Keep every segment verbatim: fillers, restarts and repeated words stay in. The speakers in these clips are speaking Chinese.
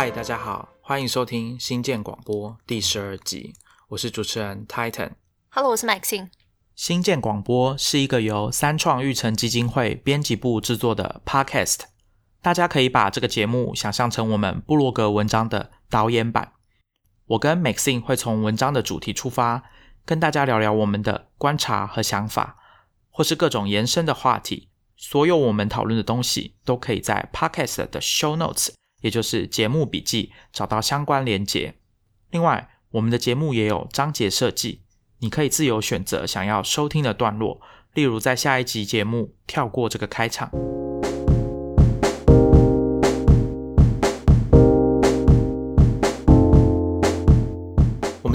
嗨，大家好，欢迎收听新建广播第十二集，我是主持人 Titan。 Hello， 我是 Maxine。 新建广播是一个由三创育成基金会编辑部制作的 Podcast， 大家可以把这个节目想象成我们部落格文章的导演版。我跟 Maxine 会从文章的主题出发，跟大家聊聊我们的观察和想法，或是各种延伸的话题。所有我们讨论的东西都可以在 Podcast 的 Show Notes， 也就是节目笔记找到相关连结。另外，我们的节目也有章节设计，你可以自由选择想要收听的段落，例如在下一集节目跳过这个开场。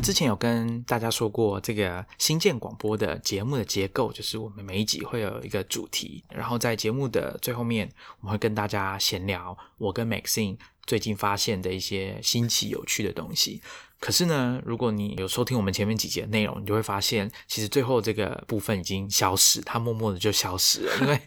之前有跟大家说过，这个新建广播的节目的结构就是我们每一集会有一个主题，然后在节目的最后面我们会跟大家闲聊我跟 Maxine 最近发现的一些新奇有趣的东西。可是呢，如果你有收听我们前面几集的内容，你就会发现其实最后这个部分已经消失，它默默的就消失了，因为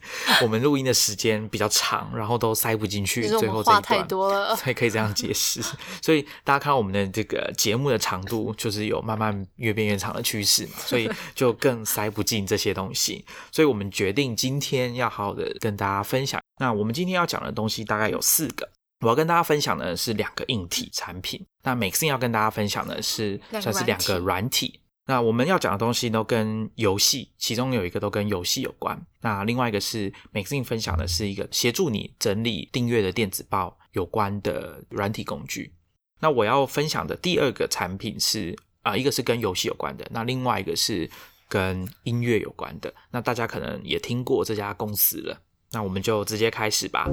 我们录音的时间比较长，然后都塞不进去最后这一段，就是我们话太多了，所以可以这样解释。所以大家看到我们的这个节目的长度就是有慢慢越变越长的趋势嘛，所以就更塞不进这些东西。所以我们决定今天要好好的跟大家分享。那我们今天要讲的东西大概有四个，我要跟大家分享的是两个硬体产品，那 Maxine 要跟大家分享的是算是两个软体。那我们要讲的东西都跟游戏，其中有一个都跟游戏有关，那另外一个是 Maxine 分享的是一个协助你整理订阅的电子报有关的软体工具。那我要分享的第二个产品是、呃、一个是跟游戏有关的，那另外一个是跟音乐有关的，那大家可能也听过这家公司了，那我们就直接开始吧。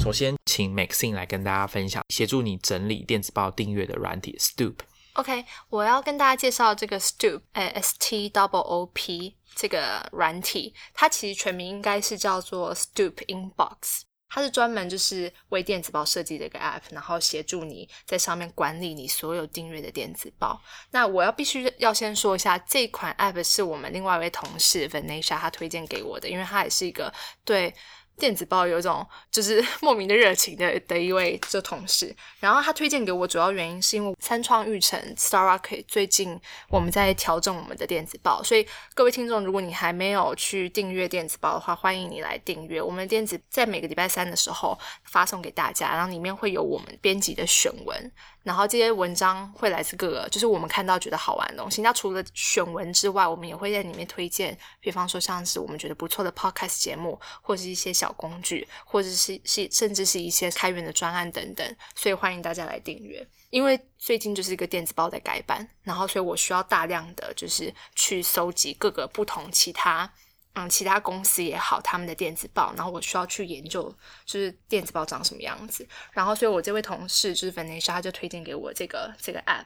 首先请 Maxine 来跟大家分享协助你整理电子报订阅的软体 Stoop。 OK， 我要跟大家介绍这个 Stoop S T O O P 这个软体，它其实全名应该是叫做 Stoop Inbox， 它是专门就是为电子报设计的一个 App， 然后协助你在上面管理你所有订阅的电子报。那我要必须要先说一下，这款 App 是我们另外一位同事 Venetia 她推荐给我的，因为她也是一个对电子报有一种就是莫名的热情 的, 的一位就同事，然后他推荐给我主要原因是因为三创育成 Star Rocket 最近我们在调整我们的电子报，所以各位听众，如果你还没有去订阅电子报的话，欢迎你来订阅我们的电子，在每个礼拜三的时候发送给大家，然后里面会有我们编辑的选文，然后这些文章会来自各个就是我们看到觉得好玩的东西。那除了选文之外，我们也会在里面推荐，比方说像是我们觉得不错的 podcast 节目，或是一些小工具，或者是甚至是一些开源的专案等等，所以欢迎大家来订阅。因为最近就是一个电子报在改版，然后所以我需要大量的就是去搜集各个不同其他嗯，其他公司也好他们的电子报，然后我需要去研究就是电子报长什么样子，然后所以我这位同事就是 Venetia 他就推荐给我这个这个 app。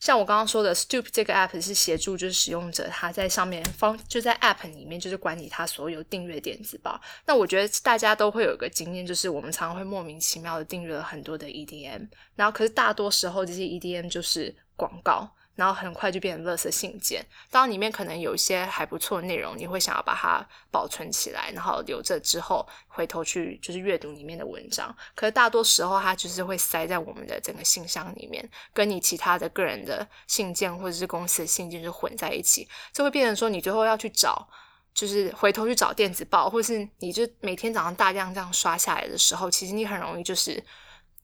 像我刚刚说的 Stoop 这个 app 是协助就是使用者他在上面方就在 app 里面就是管理他所有订阅电子报。那我觉得大家都会有一个经验，就是我们常常会莫名其妙的订阅了很多的 E D M， 然后可是大多时候这些 E D M 就是广告，然后很快就变成垃圾信件。当然里面可能有一些还不错的内容，你会想要把它保存起来，然后留着之后回头去就是阅读里面的文章，可是大多时候它就是会塞在我们的整个信箱里面，跟你其他的个人的信件或者是公司的信件就混在一起，这会变成说你最后要去找就是回头去找电子报，或是你就每天早上大量这样刷下来的时候，其实你很容易就是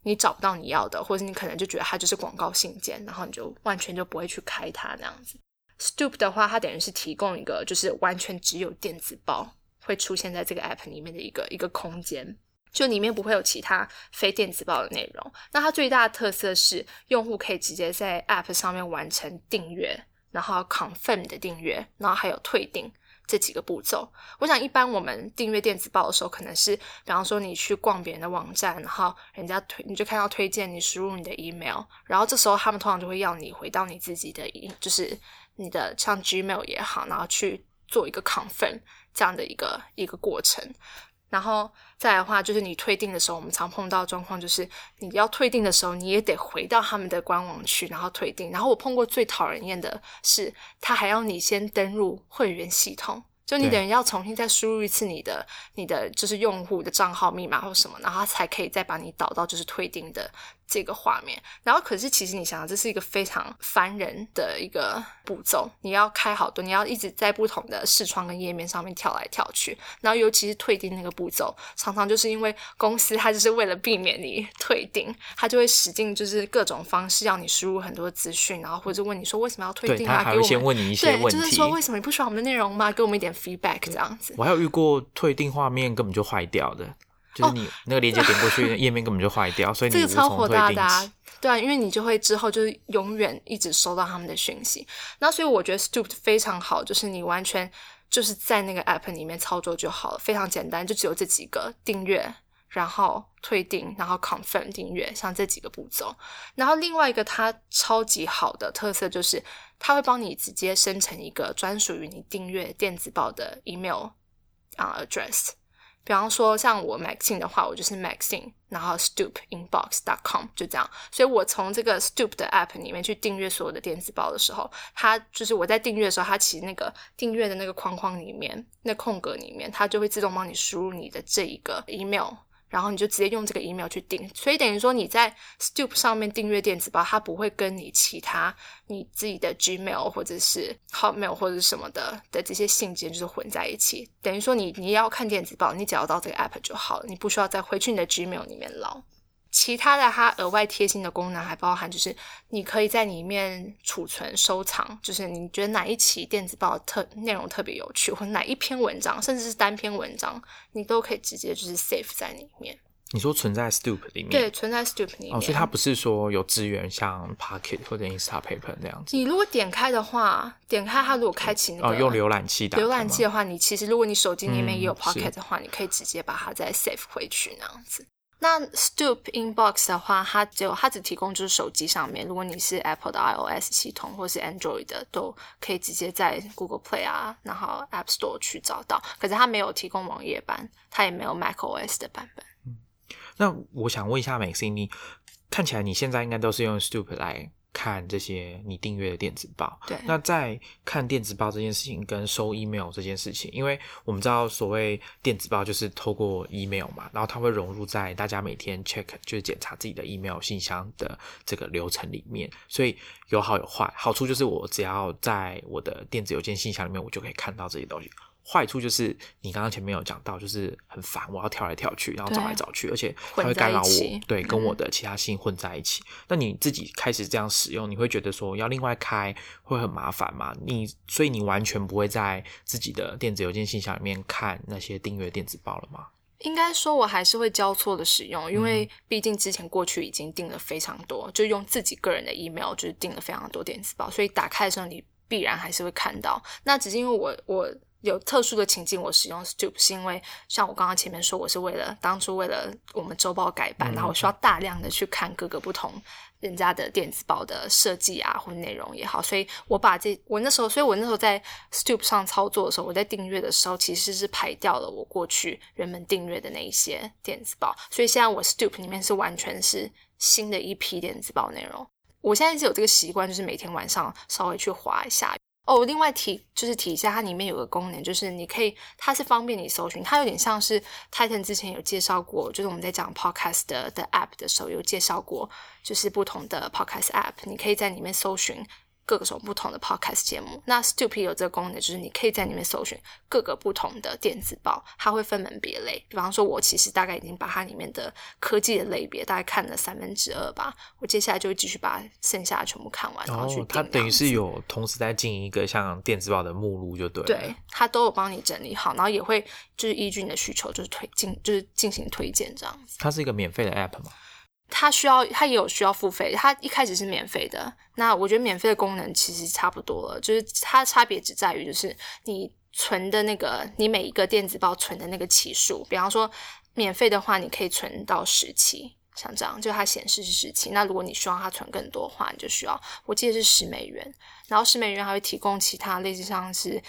你找不到你要的，或者你可能就觉得它就是广告信件，然后你就完全就不会去开它这样子。 Stoop 的话，它等于是提供一个就是完全只有电子报会出现在这个 app 里面的一个一个空间，就里面不会有其他非电子报的内容。那它最大的特色是用户可以直接在 app 上面完成订阅，然后 confirm 的订阅，然后还有退订这几个步骤。我想一般我们订阅电子报的时候，可能是比方说你去逛别人的网站，然后人家推你就看到推荐，你输入你的 email， 然后这时候他们通常就会要你回到你自己的就是你的像 Gmail 也好，然后去做一个 confirm 这样的一个一个过程。然后再来的话就是你退订的时候，我们常碰到的状况就是你要退订的时候，你也得回到他们的官网去然后退订。然后我碰过最讨人厌的是，他还要你先登入会员系统，就你等于要重新再输入一次你的你的就是用户的账号密码或什么，然后它才可以再把你导到就是推定的这个画面。然后可是其实你想想，这是一个非常烦人的一个步骤，你要开好多，你要一直在不同的视窗跟页面上面跳来跳去，然后尤其是退订那个步骤，常常就是因为公司它就是为了避免你退订，它就会使劲就是各种方式要你输入很多资讯，然后或者问你说为什么要退订啊，对，他还会先问你一些问题，对，就是说为什么你不喜欢我们的内容吗，给我们一点 feedback 这样子。我还有遇过退订画面根本就坏掉的，就是你那个连接点过去页面根本就坏掉、哦、所以你无从退订起。对啊，因为你就会之后就是永远一直收到他们的讯息。那所以我觉得 Stoop 非常好，就是你完全就是在那个 app 里面操作就好了，非常简单，就只有这几个订阅，然后退订，然后 confirm 订阅，像这几个步骤。然后另外一个它超级好的特色就是它会帮你直接生成一个专属于你订阅电子报的 email、uh, address。比方说像我 Maxine 的话，我就是 Maxine 然后 stoop inbox dot com 就这样。所以我从这个 Stoop 的 app 里面去订阅所有的电子报的时候，它就是我在订阅的时候，它其实那个订阅的那个框框里面，那空格里面，它就会自动帮你输入你的这一个 email， 然后你就直接用这个 email 去订。所以等于说你在 Stoop 上面订阅电子报，它不会跟你其他你自己的 Gmail 或者是 Hotmail 或者是什么的的这些信件就是混在一起，等于说你你要看电子报，你只要到这个 app 就好了，你不需要再回去你的 Gmail 里面捞。其他的它额外贴心的功能还包含就是你可以在里面储存收藏，就是你觉得哪一期电子报特内容特别有趣，或哪一篇文章，甚至是单篇文章，你都可以直接就是 save 在里面。你说存在 Stoop 里面？对，存在 Stoop 里面。哦，所以它不是说有资源像 Pocket 或者 Instapaper 那样子。你如果点开的话，点开它如果开启那个、哦、用浏览器打开，浏览器的话，你其实如果你手机里面也有 Pocket 的话、嗯、你可以直接把它再 save 回去那样子。那 Stoop Inbox 的话，它只有它只提供就是手机上面，如果你是 Apple 的 iOS 系统或是 Android 的，都可以直接在 Google Play 啊，然后 App Store 去找到。可是它没有提供网页版，它也没有 macOS 的版本。嗯，那我想问一下 Maxine， 你看起来你现在应该都是用 Stoop 来看这些你订阅的电子报。对。那在看电子报这件事情跟收 email 这件事情，因为我们知道所谓电子报就是透过 email 嘛，然后它会融入在大家每天 check 就是检查自己的 email 信箱的这个流程里面，所以有好有坏。好处就是我只要在我的电子邮件信箱里面，我就可以看到这些东西。坏处就是你刚刚前面有讲到，就是很烦，我要跳来跳去，然后找来找去，而且它会干扰我，对，跟我的其他信混在一起、嗯、那你自己开始这样使用，你会觉得说要另外开会很麻烦嘛？你所以你完全不会在自己的电子邮件信箱里面看那些订阅电子报了吗？应该说我还是会交错的使用，因为毕竟之前过去已经订了非常多、嗯、就用自己个人的 email 就是订了非常多电子报，所以打开的时候你必然还是会看到。那只是因为我我有特殊的情境，我使用 Stoop 是因为像我刚刚前面说，我是为了当初为了我们周报改版、嗯、然后我需要大量的去看各个不同人家的电子报的设计啊或内容也好，所以我把这我那时候所以我那时候在 Stoop 上操作的时候，我在订阅的时候其实是排掉了我过去原本订阅的那一些电子报，所以现在我 Stoop 里面是完全是新的一批电子报内容。我现在是有这个习惯，就是每天晚上稍微去滑一下。哦，另外提就是提一下，它里面有个功能，就是你可以，它是方便你搜寻，它有点像是 Titan 之前有介绍过，就是我们在讲 podcast 的, 的 app 的时候有介绍过，就是不同的 podcast app， 你可以在里面搜寻各种不同的 podcast 节目。那 Stoop 有这个功能，就是你可以在里面搜寻各个不同的电子报，它会分门别类。比方说，我其实大概已经把它里面的科技的类别大概看了三分之二吧，我接下来就会继续把剩下的全部看完，然后去订。哦，它等于是有同时在进一个像电子报的目录就对了。对，它都有帮你整理好，然后也会就是依据你的需求就是推进，就是进行推荐这样子。它是一个免费的 app 吗？它需要，它也有需要付费，它一开始是免费的。那我觉得免费的功能其实差不多了，就是它差别只在于就是你存的那个，你每一个电子报存的那个期数。比方说免费的话，你可以存到十期，像这样，就它显示是十期。那如果你希望它存更多的话，你就需要，我记得是十美元，然后十美元还会提供其他类似像是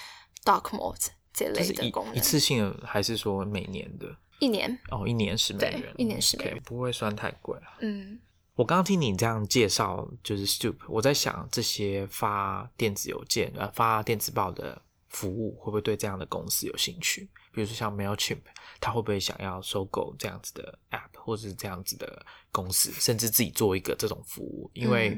Doc Mode 这类的功能。一, 一次性的还是说每年的？一年哦，一年十美元，一年十美元、okay， 不会算太贵了。嗯，我刚刚听你这样介绍，就是 Stoop， 我在想这些发电子邮件、呃、发电子报的服务，会不会对这样的公司有兴趣？比如说像 Mailchimp， 他会不会想要收购这样子的 App 或是这样子的公司，甚至自己做一个这种服务？因为、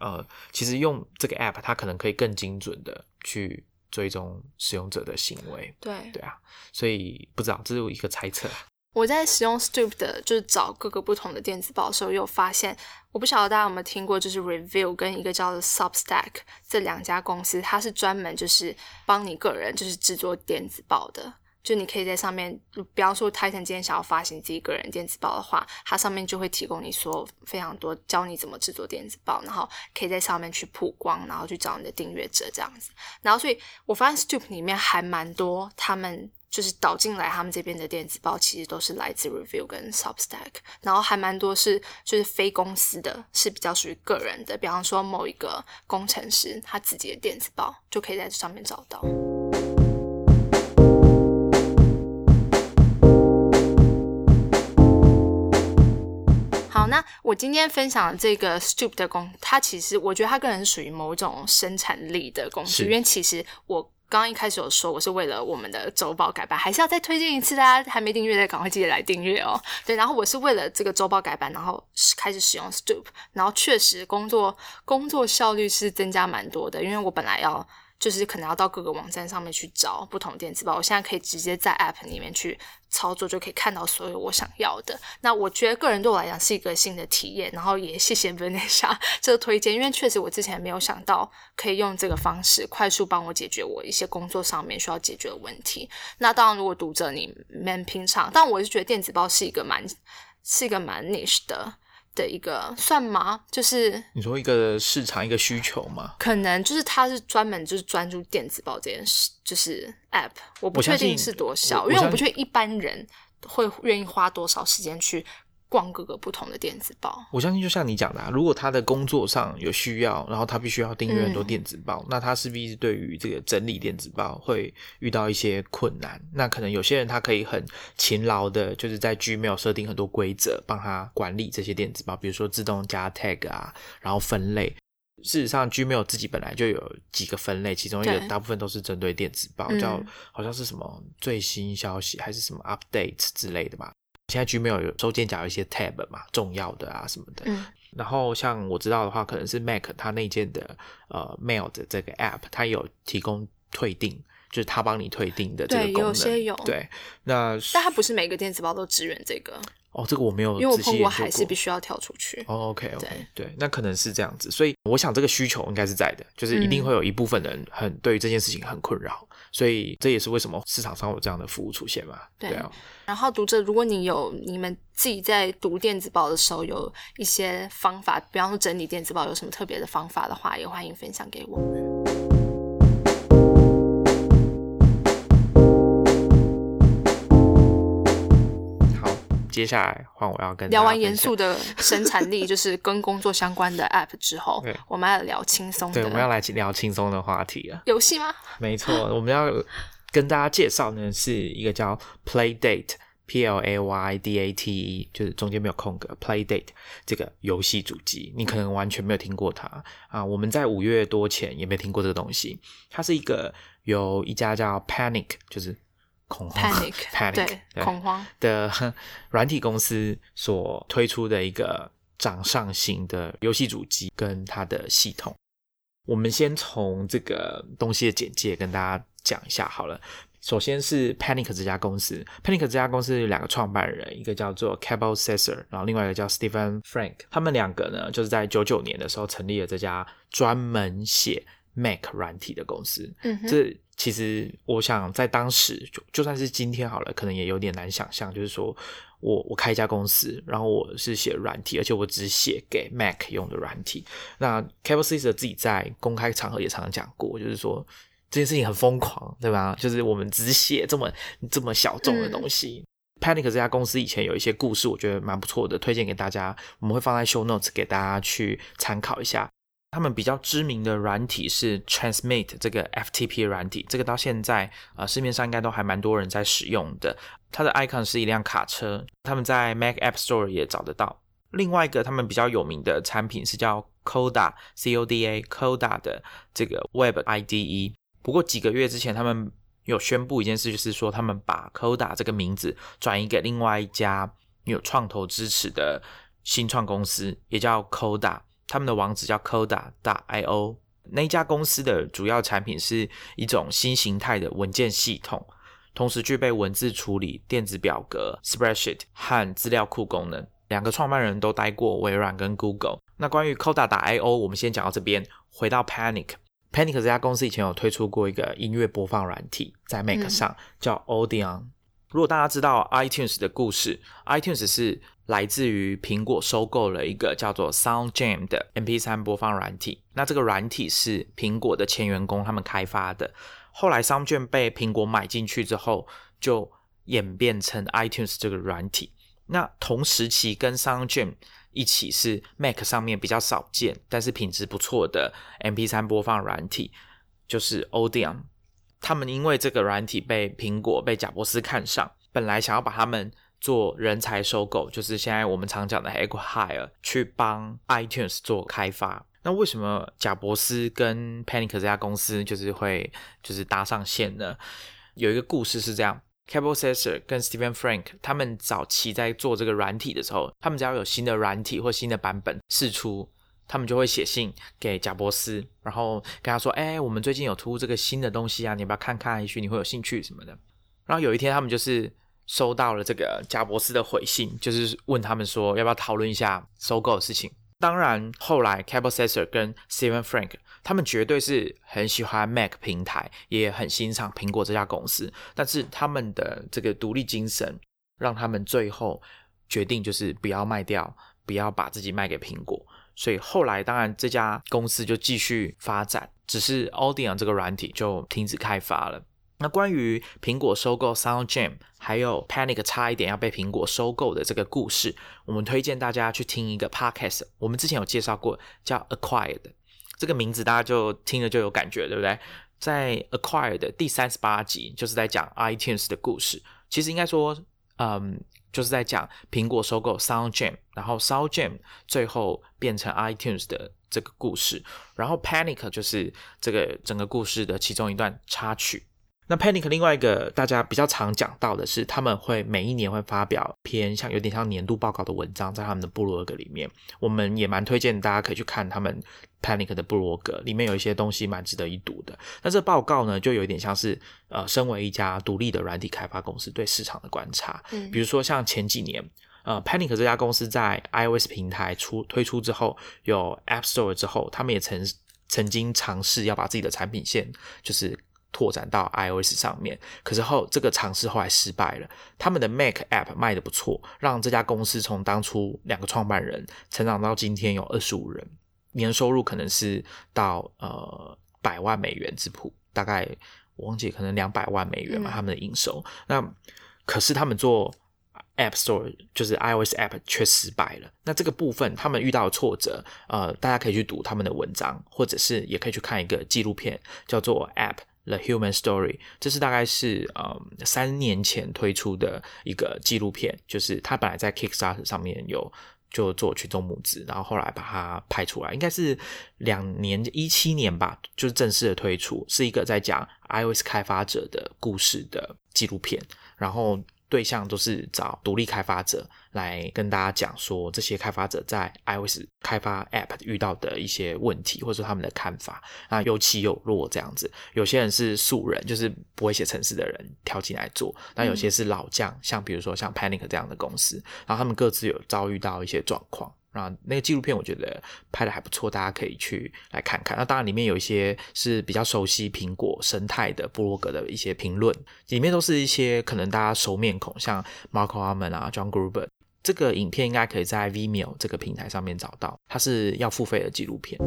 嗯、呃，其实用这个 App， 它可能可以更精准的去追踪使用者的行为。对对啊，所以不知道，这是一个猜测。我在使用 Stoop 的就是找各个不同的电子报的时候，又发现我不晓得大家有没有听过，就是 Review 跟一个叫做 Substack 这两家公司，它是专门就是帮你个人就是制作电子报的，就你可以在上面，比方说 Titan 今天想要发行自己个人电子报的话，它上面就会提供你说非常多，教你怎么制作电子报，然后可以在上面去曝光，然后去找你的订阅者这样子。然后所以我发现 Stoop 里面还蛮多他们就是导进来他们这边的电子报其实都是来自 Review 跟 Substack， 然后还蛮多是就是非公司的，是比较属于个人的，比方说某一个工程师他自己的电子报就可以在这上面找到。好，那我今天分享的这个 Stoop 的公司，它其实我觉得它个人属于某种生产力的公司，因为其实我刚刚一开始有说我是为了我们的周报改版，还是要再推荐一次，大家还没订阅的赶快记得来订阅哦。对，然后我是为了这个周报改版然后开始使用 Stoop， 然后确实工作工作效率是增加蛮多的，因为我本来要就是可能要到各个网站上面去找不同电子报，我现在可以直接在 App 里面去操作，就可以看到所有我想要的。那我觉得个人对我来讲是一个新的体验，然后也谢谢 Venetia 这个推荐，因为确实我之前没有想到可以用这个方式快速帮我解决我一些工作上面需要解决的问题。那当然如果读者你们平常，但我是觉得电子报是一个蛮是一个蛮 niche 的的一个算吗？就是你说一个市场一个需求吗？可能就是它是专门就是专注电子报这件事，就是 app， 我不确定是多少，因为我不确定一般人会愿意花多少时间去逛各个不同的电子报。我相信就像你讲的、啊、如果他的工作上有需要，然后他必须要订阅很多电子报、嗯、那他势必对于这个整理电子报会遇到一些困难。那可能有些人他可以很勤劳的就是在 Gmail 设定很多规则帮他管理这些电子报，比如说自动加 tag 啊，然后分类。事实上 Gmail 自己本来就有几个分类，其中一个大部分都是针对电子报，叫、嗯、好像是什么最新消息还是什么 update 之类的吧。现在 Gmail 有收件夹有一些 tab 嘛，重要的啊什么的、嗯、然后像我知道的话可能是 Mac 它内建的呃 Mail 的这个 app 它有提供退订，就是它帮你退订的这个功能。对，有些有。对，那但它不是每个电子报都支援这个哦，这个我没有仔细研究过，因为我碰过还是必须要跳出去、哦、OK OK 对, 对，那可能是这样子。所以我想这个需求应该是在的，就是一定会有一部分人很、嗯、对于这件事情很困扰，所以这也是为什么市场上有这样的服务出现嘛。 对, 对、啊、然后读者如果你有你们自己在读电子报的时候有一些方法，比方说整理电子报有什么特别的方法的话，也欢迎分享给我们。接下来换我要跟聊完严肃的生产力就是跟工作相关的 app 之后我们要聊轻松的，对，我们要来聊轻松的话题了。游戏吗？没错，我们要跟大家介绍呢是一个叫 Playdate P L A Y D A T E， 就是中间没有空格 Playdate 这个游戏主机，你可能完全没有听过它啊。我们在五月多前也没听过这个东西。它是一个由一家叫 Panic， 就是恐慌 Panic, Panic 对, 对恐慌的软体公司所推出的一个掌上型的游戏主机跟它的系统。我们先从这个东西的简介跟大家讲一下好了。首先是 Panic 这家公司 Panic 这家公司有两个创办人，一个叫做 Cabel Sasser， 然后另外一个叫 Steven Frank。 他们两个呢就是在九九年的时候成立了这家专门写 Mac 软体的公司。嗯哼，这其实我想在当时 就, 就算是今天好了，可能也有点难想象，就是说我我开一家公司，然后我是写软体，而且我只写给 Mac 用的软体。那 Cabel Sasser 自己在公开场合也常常讲过，就是说这件事情很疯狂，对吧？就是我们只写这么这么小众的东西、嗯。Panic 这家公司以前有一些故事我觉得蛮不错的，推荐给大家，我们会放在 show notes 给大家去参考一下。他们比较知名的软体是 Transmit 这个 F T P 软体，这个到现在、呃、市面上应该都还蛮多人在使用的。它的 icon 是一辆卡车，他们在 Mac App Store 也找得到。另外一个他们比较有名的产品是叫 coda， C O D A coda 的这个 Web I D E。不过几个月之前他们有宣布一件事，就是说他们把 coda 这个名字转移给另外一家有创投支持的新创公司，也叫 coda， 他们的网址叫 coda 点 i o。 那一家公司的主要产品是一种新形态的文件系统，同时具备文字处理、电子表格 spreadsheet 和资料库功能。两个创办人都待过微软跟 Google。 那关于 coda 点 i o 我们先讲到这边，回到 Panic。Panic 这家公司以前有推出过一个音乐播放软体在 Mac 上、嗯、叫 Audion。 如果大家知道 iTunes 的故事， iTunes 是来自于苹果收购了一个叫做 SoundJam 的 M P 三 播放软体，那这个软体是苹果的前员工他们开发的，后来 SoundJam 被苹果买进去之后就演变成 iTunes 这个软体。那同时期跟 SoundJam 一起是 Mac 上面比较少见但是品质不错的 M P 三 播放软体，就是 Audion。 他们因为这个软体被苹果被贾伯斯看上，本来想要把他们做人才收购，就是现在我们常讲的 Acquired， 去帮 iTunes 做开发。那为什么贾伯斯跟 Panic 这家公司就是会就是搭上线呢？有一个故事是这样，Cabel Sasser 跟 Steven Frank 他们早期在做这个软体的时候，他们只要有新的软体或新的版本释出，他们就会写信给贾伯斯，然后跟他说哎、欸，我们最近有出这个新的东西啊，你要不要看看，也许你会有兴趣什么的。然后有一天他们就是收到了这个贾伯斯的回信，就是问他们说要不要讨论一下收购的事情。当然后来 Cabel Sasser 跟 Steven Frank 他们绝对是很喜欢 Mac 平台，也很欣赏苹果这家公司，但是他们的这个独立精神让他们最后决定就是不要卖掉，不要把自己卖给苹果。所以后来当然这家公司就继续发展，只是 Audion 这个软体就停止开发了。那关于苹果收购 SoundJam 还有 Panic 差一点要被苹果收购的这个故事，我们推荐大家去听一个 podcast， 我们之前有介绍过，叫 Acquired。 这个名字大家就听了就有感觉，对不对？在 Acquired 的第三十八集就是在讲 iTunes 的故事，其实应该说嗯，就是在讲苹果收购 SoundJam， 然后 SoundJam 最后变成 iTunes 的这个故事，然后 Panic 就是这个整个故事的其中一段插曲。那 Panic 另外一个大家比较常讲到的是，他们会每一年会发表偏像有点像年度报告的文章在他们的部落格里面，我们也蛮推荐大家可以去看他们 Panic 的部落格，里面有一些东西蛮值得一读的。那这报告呢就有点像是呃，身为一家独立的软体开发公司对市场的观察、嗯、比如说像前几年呃 Panic 这家公司在 iOS 平台出推出之后，有 App Store 之后，他们也曾曾经尝试要把自己的产品线就是拓展到 iOS 上面，可是后这个尝试后来失败了。他们的 Mac App 卖得不错，让这家公司从当初两个创办人成长到今天有二十五人，年收入可能是到呃百万美元之谱，大概我忘记可能两百万美元嘛，他们的营收、嗯、那可是他们做 App Store 就是 iOS App 却失败了。那这个部分他们遇到的挫折呃，大家可以去读他们的文章，或者是也可以去看一个纪录片叫做 App The Human Story， 这是大概是、嗯、三年前推出的一个纪录片，就是他本来在 Kickstarter 上面有就做群众募资，然后后来把它拍出来，应该是两年一七年吧，就是正式的推出，是一个在讲 iOS 开发者的故事的纪录片，然后对象都是找独立开发者来跟大家讲说这些开发者在 iOS 开发 App 遇到的一些问题，或者说他们的看法，那有起有落这样子。有些人是素人，就是不会写程式的人跳进来做，那有些是老将，像比如说像 Panic 这样的公司，然后他们各自有遭遇到一些状况。那那个纪录片我觉得拍的还不错，大家可以去来看看。那当然里面有一些是比较熟悉苹果生态的部落格的一些评论，里面都是一些可能大家熟面孔，像 Marco Arman 啊 John Gruber。 这个影片应该可以在 Vimeo 这个平台上面找到，它是要付费的纪录片。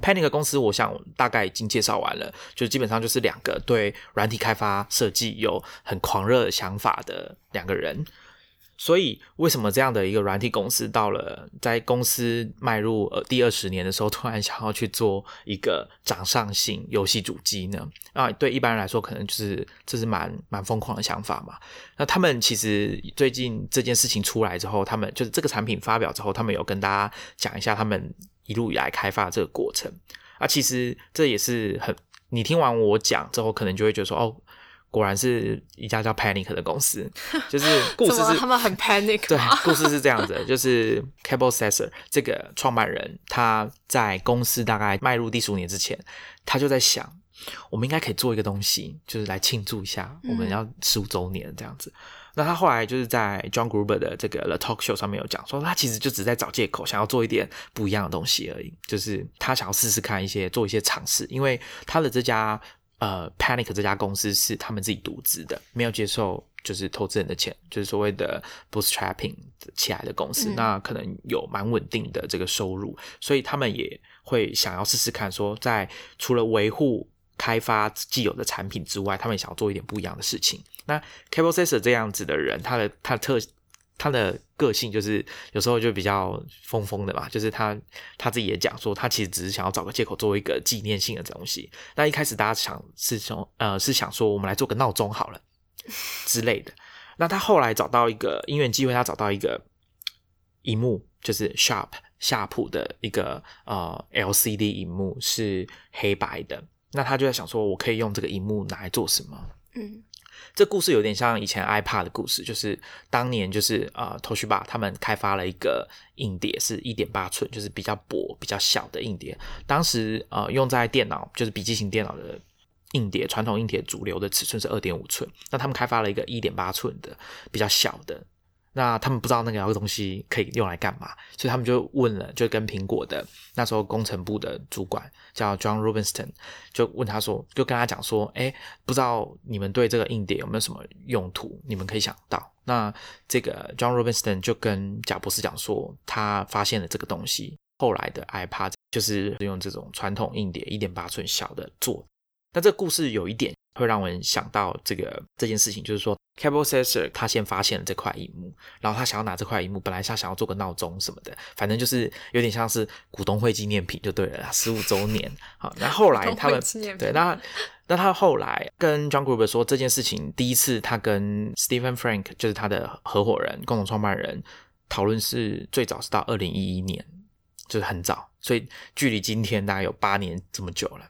Panic 公司我想大概已经介绍完了，就基本上就是两个对软体开发设计有很狂热想法的两个人。所以为什么这样的一个软体公司到了在公司迈入第二十年的时候突然想要去做一个掌上型游戏主机呢？啊，对一般人来说可能就是这是蛮蛮疯狂的想法嘛。那他们其实最近这件事情出来之后，他们就是这个产品发表之后，他们有跟大家讲一下他们一路以来开发这个过程啊。其实这也是很，你听完我讲之后可能就会觉得说，哦，果然是一家叫 Panic 的公司，就是故事是他们很 Panic 对，故事是这样子的，就是 Cabel Sasser 这个创办人，他在公司大概迈入第十五年之前，他就在想我们应该可以做一个东西，就是来庆祝一下我们要十五周年这样子、嗯、那他后来就是在 John Gruber 的这个 The Talk Show 上面有讲说，他其实就只在找借口想要做一点不一样的东西而已，就是他想要试试看一些做一些尝试，因为他的这家呃 Panic 这家公司是他们自己独资的，没有接受就是投资人的钱，就是所谓的 bootstrapping 起来的公司、嗯、那可能有蛮稳定的这个收入，所以他们也会想要试试看说，在除了维护开发既有的产品之外，他们想要做一点不一样的事情。那 Cabel Sasser 这样子的人，他的他的特他的个性就是有时候就比较疯疯的嘛，就是他他自己也讲说，他其实只是想要找个借口做一个纪念性的东西。那一开始大家想是想呃是想说我们来做个闹钟好了之类的。那他后来找到一个因缘机会，他找到一个萤幕，就是 Sharp 夏普的一个呃 L C D 萤幕，是黑白的。那他就在想说，我可以用这个萤幕拿来做什么？嗯。这故事有点像以前 iPad 的故事，就是当年就是呃 Toshiba 他们开发了一个硬碟，是 一点八寸，就是比较薄比较小的硬碟，当时呃用在电脑，就是笔记型电脑的硬碟，传统硬碟主流的尺寸是 二点五寸，那他们开发了一个 一点八寸的比较小的，那他们不知道那个东西可以用来干嘛，所以他们就问了，就跟苹果的那时候工程部的主管叫 John Robinson， 就问他说，就跟他讲说，诶，不知道你们对这个硬碟有没有什么用途，你们可以想到。那这个 John Robinson 就跟贾博士讲说，他发现了这个东西，后来的 iPad 就是用这种传统硬碟 一点八寸小的做。那这个故事有一点会让我们想到这个这件事情，就是说 Cabel Sasser 他先发现了这块萤幕，然后他想要拿这块萤幕，本来他想要做个闹钟什么的，反正就是有点像是股东会纪念品就对了啦，十五周年好，那后来他们对那那他后来跟 John Gruber 说这件事情，第一次他跟 Steven Frank 就是他的合伙人共同创办人讨论，是最早是到二零一一年，就是很早，所以距离今天大概有八年这么久了。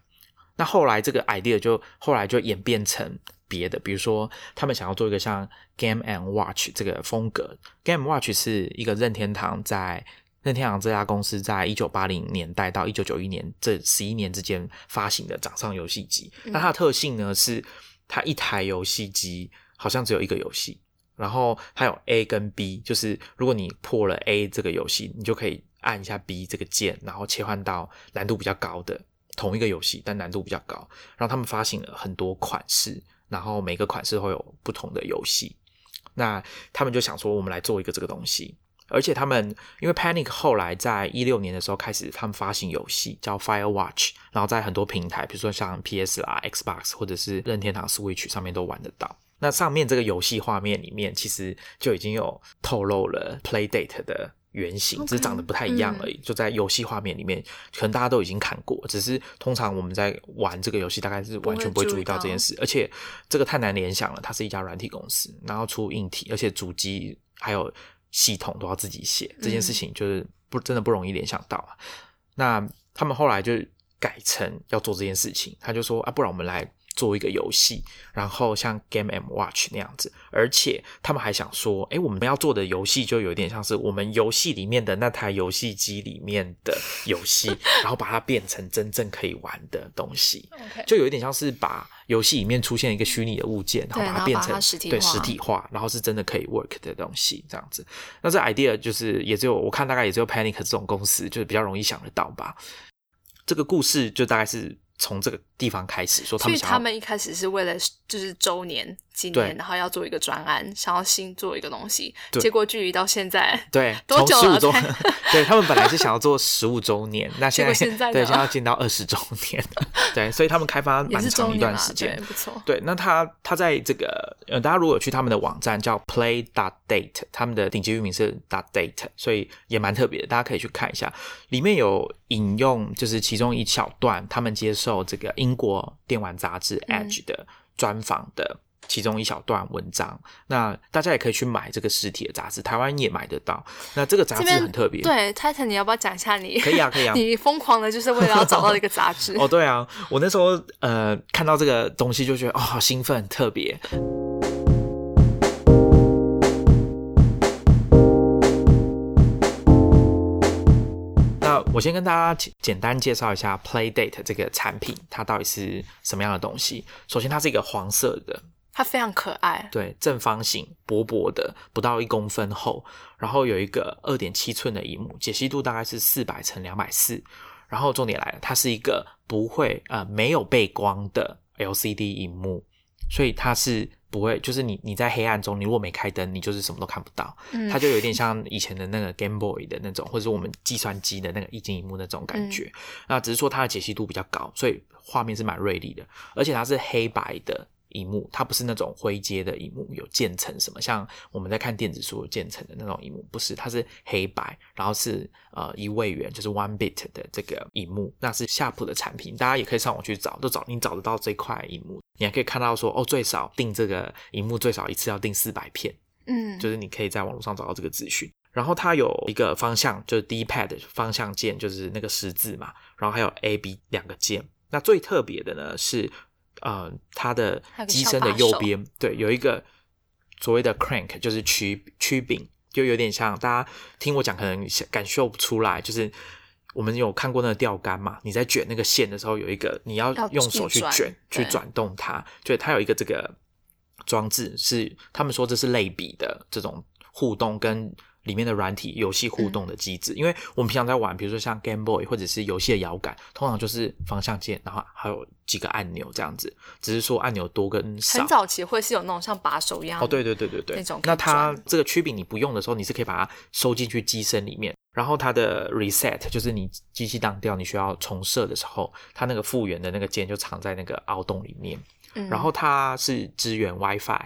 那后来这个 idea 就后来就演变成别的，比如说他们想要做一个像 Game and Watch 这个风格。Game and Watch 是一个任天堂在任天堂这家公司在一九八零年代到一九九一年这十一年之间发行的掌上游戏机。嗯、那它的特性呢是，它一台游戏机好像只有一个游戏，然后它有 A 跟 B， 就是如果你破了 A 这个游戏，你就可以按一下 B 这个键，然后切换到难度比较高的。同一个游戏但难度比较高，然后他们发行了很多款式，然后每个款式会有不同的游戏，那他们就想说我们来做一个这个东西。而且他们因为 Panic 后来在十六年的时候开始他们发行游戏叫 Firewatch， 然后在很多平台比如说像 P S 啦 Xbox 或者是任天堂 Switch 上面都玩得到。那上面这个游戏画面里面其实就已经有透露了 Playdate 的原型， okay， 只是长得不太一样而已，嗯、就在游戏画面里面可能大家都已经看过，只是通常我们在玩这个游戏大概是完全不会注意到这件事，而且这个太难联想了，它是一家软体公司，然后出硬体，而且主机还有系统都要自己写，这件事情就是不真的不容易联想到，啊嗯、那他们后来就改成要做这件事情，他就说啊，不然我们来做一个游戏，然后像 Game and Watch 那样子。而且他们还想说，诶，我们要做的游戏就有点像是我们游戏里面的那台游戏机里面的游戏，然后把它变成真正可以玩的东西，okay。 就有点像是把游戏里面出现一个虚拟的物件，然后把它变成实体化，对，实体化，然后是真的可以 work 的东西这样子。那这 idea 就是也只有我看大概也只有 Panic 这种公司就是比较容易想得到吧。这个故事就大概是从这个地方开始，说他们想要，所以他们一开始是为了就是周年几年，然后要做一个专案，想要新做一个东西，结果距离到现在对多久了？对，他们本来是想要做十五周年，那现在现在对现在要进到二十周年，对，所以他们开发蛮长一段时间，啊、对不错。对，那他他在这个呃，大家如果有去他们的网站叫 play dot date， 他们的顶级域名是 dot date， 所以也蛮特别的，大家可以去看一下，里面有引用就是其中一小段他们接受这个英国电玩杂志 Edge 的专访的其中一小段文章，那大家也可以去买这个实体的杂志，台湾也买得到。那这个杂志很特别，对 Titan 你要不要讲一下你？可以啊可以啊，你疯狂的就是为了要找到一个杂志哦对啊，我那时候呃看到这个东西就觉得哦好兴奋，很特别。我先跟大家简单介绍一下 Playdate 这个产品，它到底是什么样的东西。首先它是一个黄色的，它非常可爱，对，正方形薄薄的，不到一公分厚，然后有一个 二点七 寸的萤幕，解析度大概是四百乘两百四十，然后重点来了，它是一个不会呃没有背光的 L C D 萤幕，所以它是不会，就是你你在黑暗中，你如果没开灯，你就是什么都看不到。嗯、它就有点像以前的那个 Game Boy 的那种，或者是我们计算机的那个液晶萤幕那种感觉。嗯、那只是说它的解析度比较高，所以画面是蛮锐利的，而且它是黑白的萤幕，它不是那种灰阶的萤幕，有渐层什么，像我们在看电子书有渐层的那种萤幕，不是，它是黑白，然后是呃一位元，就是 one bit 的这个萤幕，那是夏普的产品，大家也可以上网去找，都找你找得到这块萤幕。你还可以看到说哦，最少订这个萤幕最少一次要订四百片，嗯，就是你可以在网络上找到这个资讯。然后它有一个方向，就是 D-pad 方向键，就是那个十字嘛，然后还有 A B 两个键。那最特别的呢是呃，它的机身的右边，对，有一个所谓的 crank， 就是曲曲柄，就有点像大家听我讲可能感受不出来，就是我们有看过那个钓竿嘛，你在卷那个线的时候，有一个你要用手去卷去转动它，就它有一个这个装置，是他们说这是类比的这种互动跟里面的软体游戏互动的机制、嗯、因为我们平常在玩比如说像 Game Boy 或者是游戏的摇杆，通常就是方向键然后还有几个按钮这样子，只是说按钮多跟少。很早期会是有那种像把手一样哦，对对对对对，那种。那它这个曲柄你不用的时候，你是可以把它收进去机身里面，然后它的 reset 就是你机器当掉你需要重设的时候，它那个复原的那个键就藏在那个凹洞里面、嗯、然后它是支援 WiFi。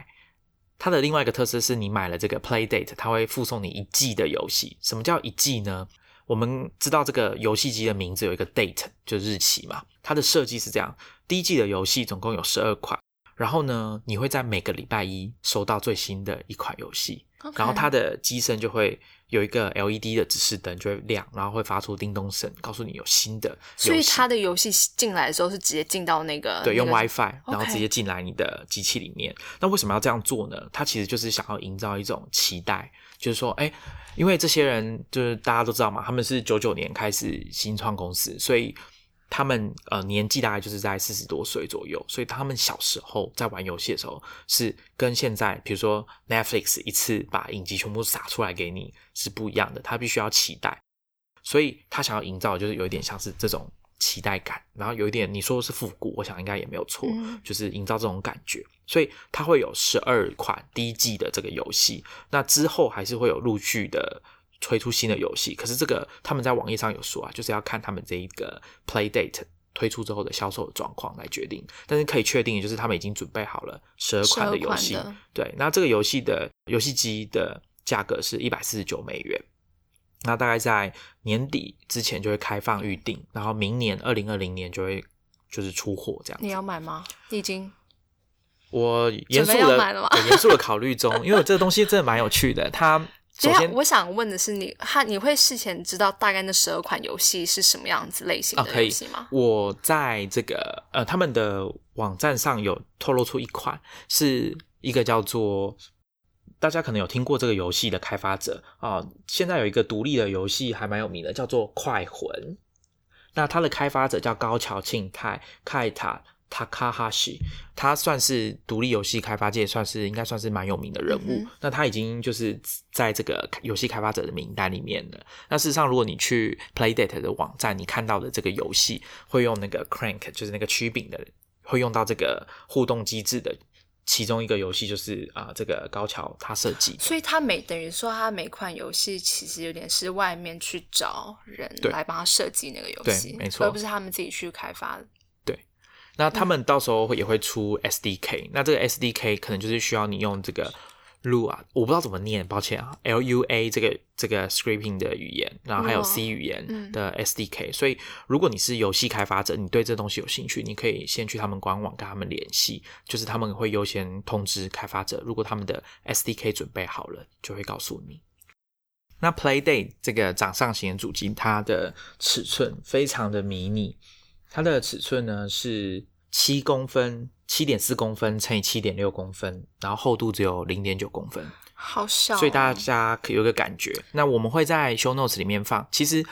它的另外一个特色是你买了这个 Playdate， 它会附送你一季的游戏。什么叫一季呢？我们知道这个游戏机的名字有一个 date， 就是日期嘛。它的设计是这样，第一季的游戏总共有十二款，然后呢你会在每个礼拜一收到最新的一款游戏、okay. 然后它的机身就会有一个 L E D 的指示灯就会亮，然后会发出叮咚声告诉你有新的游戏。所以它的游戏进来的时候是直接进到那个，对、那个、用 WiFi 然后直接进来你的机器里面、okay. 那为什么要这样做呢？它其实就是想要营造一种期待，就是说哎，因为这些人就是大家都知道嘛，他们是九九年开始新创公司，所以他们呃年纪大概就是在四十多岁左右，所以他们小时候在玩游戏的时候是跟现在比如说 Netflix 一次把影集全部撒出来给你是不一样的，他必须要期待，所以他想要营造就是有一点像是这种期待感，然后有一点你说是复古，我想应该也没有错、嗯、就是营造这种感觉，所以他会有十二款第一季的这个游戏，那之后还是会有陆续的推出新的游戏，可是这个他们在网页上有说啊，就是要看他们这一个 Playdate 推出之后的销售的状况来决定，但是可以确定就是他们已经准备好了十二款的游戏。对，那这个游戏的游戏机的价格是一百四十九美元，那大概在年底之前就会开放预定，然后明年二零二零年就会就是出货这样子。你要买吗？你已经我严肃的我严肃的考虑中因为这个东西真的蛮有趣的。它等一下，我想问的是你，你会事前知道大概那十二款游戏是什么样子类型的游戏吗？啊、我在这个呃他们的网站上有透露出一款，是一个叫做，大家可能有听过这个游戏的开发者啊、呃，现在有一个独立的游戏还蛮有名的，叫做《快魂》。那它的开发者叫高桥庆太、凯塔。Takahashi， 他算是独立游戏开发界算是应该算是蛮有名的人物、嗯、那他已经就是在这个游戏开发者的名单里面了。那事实上如果你去 Playdate 的网站，你看到的这个游戏会用那个 crank， 就是那个曲柄的，会用到这个互动机制的其中一个游戏就是、呃、这个高桥他设计，所以他每等于说他每款游戏其实有点是外面去找人来帮他设计那个游戏，对，没错，而不是他们自己去开发的。那他们到时候也会出 S D K、嗯、那这个 S D K 可能就是需要你用这个 Lua， 我不知道怎么念，抱歉啊 L U A 这个这个 scripting 的语言，然后还有 C 语言的 S D K、嗯、所以如果你是游戏开发者，你对这东西有兴趣，你可以先去他们官网跟他们联系，就是他们会优先通知开发者，如果他们的 S D K 准备好了就会告诉你。那 Playdate 这个掌上型的主机，它的尺寸非常的迷你，它的尺寸呢是七公分 ,七点四 公分乘以 七点六 公分，然后厚度只有 零点九 公分。好小、哦。所以大家有一个感觉。那我们会在 show notes 里面放。其实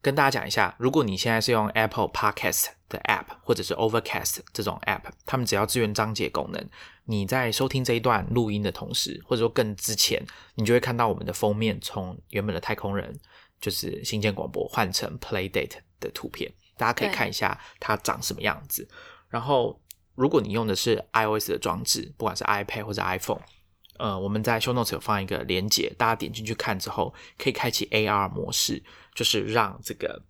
跟大家讲一下，如果你现在是用 Apple Podcast 的 app 或者是 Overcast 这种 app， 他们只要支援章节功能，你在收听这一段录音的同时，或者说更之前，你就会看到我们的封面从原本的太空人就是新建广播换成 Playdate 的图片。大家可以看一下它长什么样子。然后如果你用的是 iOS 的装置，不管是 iPad 或者 iPhone， 呃，我们在 show notes 有放一个连结，大家点进去看之后可以开启 A R 模式，就是让这个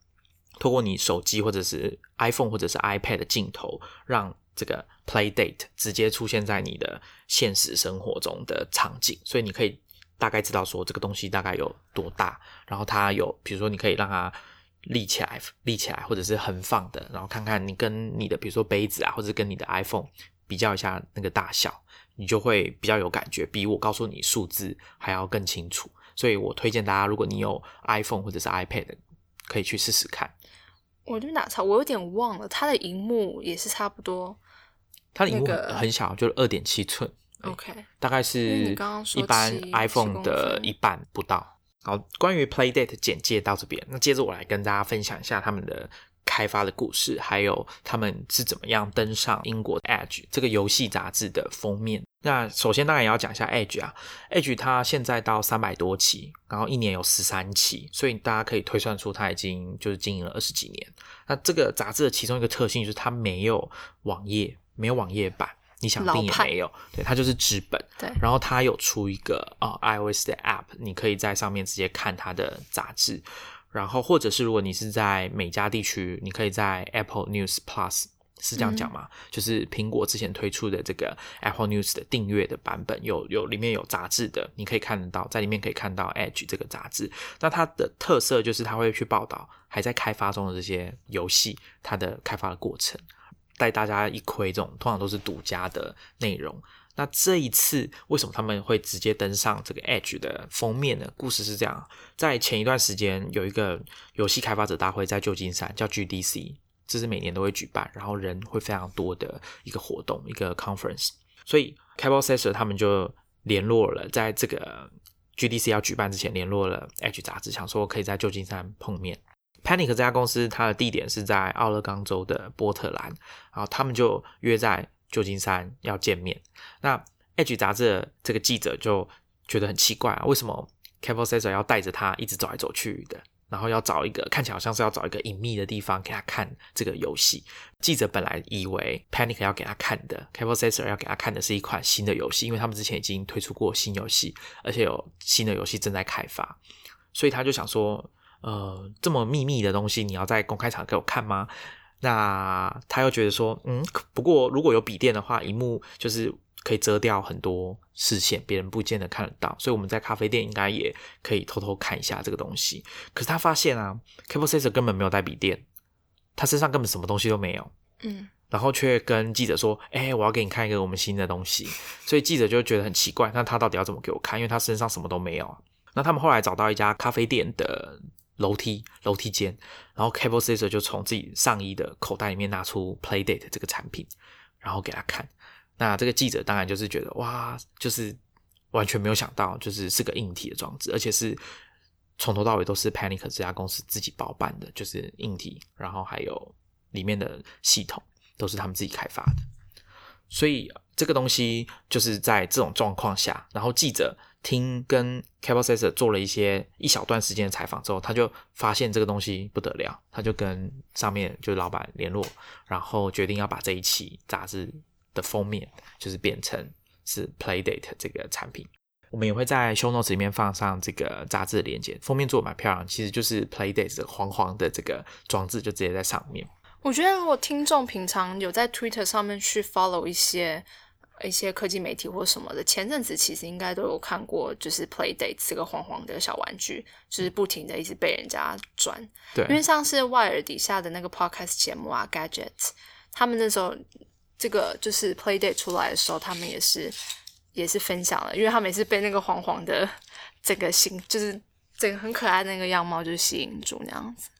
透过你手机或者是 iPhone 或者是 iPad 的镜头，让这个 Playdate 直接出现在你的现实生活中的场景，所以你可以大概知道说这个东西大概有多大，然后它有比如说你可以让它立起来立起来或者是横放的，然后看看你跟你的比如说杯子啊，或者跟你的 iPhone 比较一下那个大小，你就会比较有感觉，比我告诉你数字还要更清楚。所以我推荐大家，如果你有 iPhone 或者是 iPad 可以去试试看。我这边打岔，我有点忘了它的荧幕也是差不多，它的荧幕 很,、那个、很小，就是 二点七 寸 OK， 大概是一般 iPhone 的一半不到。好，关于 Playdate 简介到这边，那接着我来跟大家分享一下他们的开发的故事，还有他们是怎么样登上英国 Edge 这个游戏杂志的封面。那首先当然也要讲一下 Edge 啊 Edge 它现在到三百多期，然后一年有十三期，所以大家可以推算出它已经就是经营了二十几年。那这个杂志的其中一个特性就是它没有网页，没有网页版，你想订也没有，对，它就是纸本。对，然后它有出一个、呃、iOS 的 app， 你可以在上面直接看它的杂志。然后或者是如果你是在美加地区，你可以在 Apple News Plus， 是这样讲吗、嗯、就是苹果之前推出的这个 Apple News 的订阅的版本，有有里面有杂志的，你可以看得到，在里面可以看到 Edge 这个杂志。那它的特色就是它会去报道还在开发中的这些游戏，它的开发的过程，带大家一窥这种通常都是独家的内容。那这一次为什么他们会直接登上这个 Edge 的封面呢？故事是这样，在前一段时间有一个游戏开发者大会在旧金山，叫 G D C， 这是每年都会举办，然后人会非常多的一个活动，一个 conference。 所以 Cabel Sasser 他们就联络了，在这个 G D C 要举办之前联络了 Edge 杂志，想说可以在旧金山碰面。Panic 这家公司它的地点是在奥勒冈州的波特兰，然后他们就约在旧金山要见面。那 Edge 杂志的这个记者就觉得很奇怪、啊、为什么 Cabel Sasser 要带着他一直走来走去的，然后要找一个看起来好像是要找一个隐秘的地方给他看这个游戏。记者本来以为 Panic 要给他看的 Cabel Sasser 要给他看的是一款新的游戏，因为他们之前已经推出过新游戏，而且有新的游戏正在开发，所以他就想说呃，这么秘密的东西你要在公开场给我看吗？那他又觉得说嗯，不过如果有笔电的话，荧幕就是可以遮掉很多视线，别人不见得看得到，所以我们在咖啡店应该也可以偷偷看一下这个东西。可是他发现啊 Cabel Sasser 根本没有带笔电，他身上根本什么东西都没有，嗯，然后却跟记者说欸，我要给你看一个我们新的东西。所以记者就觉得很奇怪，那他到底要怎么给我看，因为他身上什么都没有。那他们后来找到一家咖啡店的楼梯楼梯间，然后 Cabel Sasser 就从自己上衣的口袋里面拿出 Playdate 这个产品，然后给他看。那这个记者当然就是觉得哇，就是完全没有想到，就是是个硬体的装置，而且是从头到尾都是 Panic 这家公司自己包办的，就是硬体，然后还有里面的系统都是他们自己开发的。所以这个东西就是在这种状况下，然后记者听跟 Cabel Sasser 做了一些一小段时间的采访之后，他就发现这个东西不得了，他就跟上面就是老板联络，然后决定要把这一期杂志的封面就是变成是 Playdate 这个产品。我们也会在 show notes 里面放上这个杂志的链接，封面做得蛮漂亮，其实就是 Playdate 黄黄的这个装置就直接在上面。我觉得如果听众平常有在 Twitter 上面去 follow 一些一些科技媒体或什么的，前阵子其实应该都有看过，就是 Playdate 这个黄黄的小玩具就是不停的一直被人家转。对，因为像是外耳底下的那个 podcast 节目啊 Gadget， 他们那时候这个就是 Playdate 出来的时候，他们也是也是分享了，因为他们也是被那个黄黄的这个心，就是这个很可爱的那个样貌就是吸引住那样子。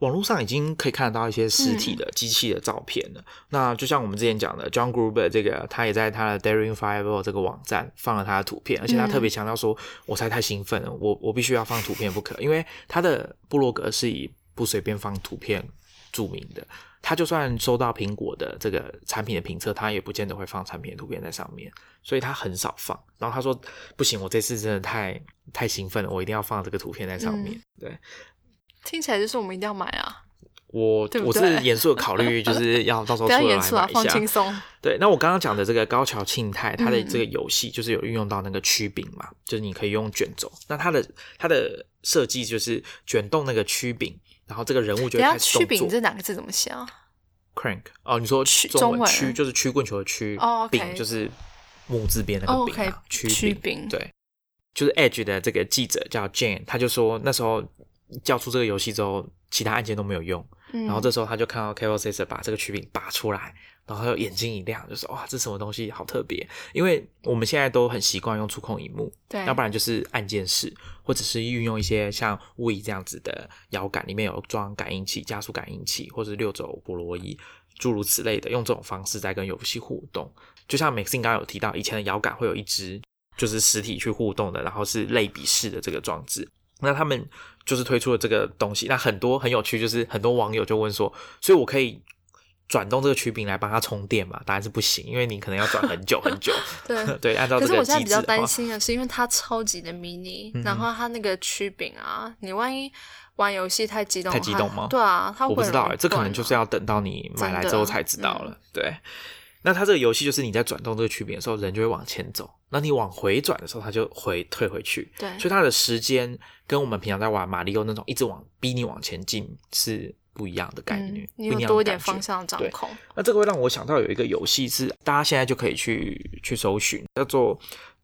网络上已经可以看得到一些实体的机器的照片了、嗯、那就像我们之前讲的 John Gruber 这个，他也在他的 Daring Fireball 这个网站放了他的图片，而且他特别强调说、嗯、我才太兴奋了，我我必须要放图片不可，因为他的部落格是以不随便放图片著名的，他就算收到苹果的这个产品的评测，他也不见得会放产品的图片在上面，所以他很少放。然后他说不行，我这次真的太太兴奋了，我一定要放这个图片在上面、嗯、对，听起来就是我们一定要买啊，我对对我是严肃的考虑，就是要到时候出来买一下。不要严肃啊，放轻松。对，那我刚刚讲的这个高桥庆太，他的这个游戏就是有运用到那个曲柄嘛、嗯、就是你可以用卷轴，那他的他的设计就是卷动那个曲柄，然后这个人物就会开始动作。曲柄这两个字怎么写啊 ？crank 哦，你说中文曲就是曲棍球的曲，柄、oh, okay. 就是木字边那个柄、啊 oh, okay. 曲柄。对，就是 Edge 的这个记者叫 Jane， 他就说那时候。叫出这个游戏之后，其他按键都没有用、嗯、然后这时候他就看到 Cabel Sasser 把这个曲柄拔出来，然后他就眼睛一亮，就说哇，这什么东西好特别，因为我们现在都很习惯用触控萤幕，对，要不然就是按键式，或者是运用一些像 Wii 这样子的摇杆，里面有装感应器、加速感应器，或者是六轴菠萝仪，诸如此类的，用这种方式在跟游戏互动。就像 Maxine 刚刚有提到，以前的摇杆会有一支就是实体去互动的，然后是类比式的这个装置，那他们就是推出了这个东西。那很多很有趣，就是很多网友就问说，所以我可以转动这个曲柄来帮它充电嘛？答案是不行，因为你可能要转很久很久。对对，按照这个机制。可是我现在比较担心的是，因为它超级的 mini，、嗯、然后它那个曲柄啊，你万一玩游戏太激动，太激动吗？对啊，它会我不知道、欸，这可能就是要等到你买来之后才知道了。嗯、对。那它这个游戏就是你在转动这个曲柄的时候，人就会往前走，那你往回转的时候，它就回退回去。对，所以它的时间跟我们平常在玩马里奥那种一直往逼你往前进是不一样的概念，嗯、你有多一点方向掌控。那这个会让我想到有一个游戏是大家现在就可以去去搜寻，叫做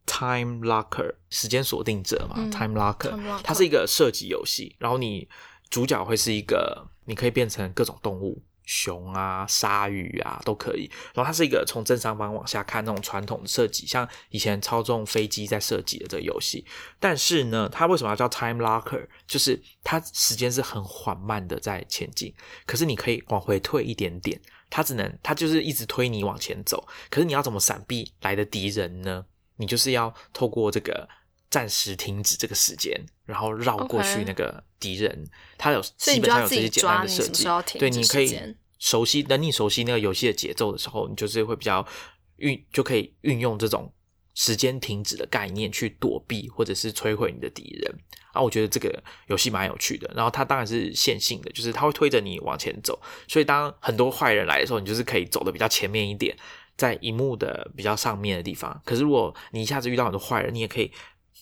Time Locker 时间锁定者嘛、嗯、Time Locker， 它是一个射击游戏，然后你主角会是一个，你可以变成各种动物。熊啊，鲨鱼啊，都可以。然后它是一个从正上方往下看那种传统的射击，像以前操纵飞机在射击的这个游戏。但是呢，它为什么要叫 Time Locker？ 就是它时间是很缓慢的在前进，可是你可以往回退一点点。它只能，它就是一直推你往前走。可是你要怎么闪避来的敌人呢？你就是要透过这个暂时停止这个时间，然后绕过去那个敌人。它、okay. 有基本上有这些简单的设计，你对，你可以熟悉，等你熟悉那个游戏的节奏的时候，你就是会比较运，就可以运用这种时间停止的概念去躲避或者是摧毁你的敌人。啊，我觉得这个游戏蛮有趣的。然后它当然是线性的，就是它会推着你往前走，所以当很多坏人来的时候，你就是可以走的比较前面一点，在萤幕的比较上面的地方。可是如果你一下子遇到很多坏人，你也可以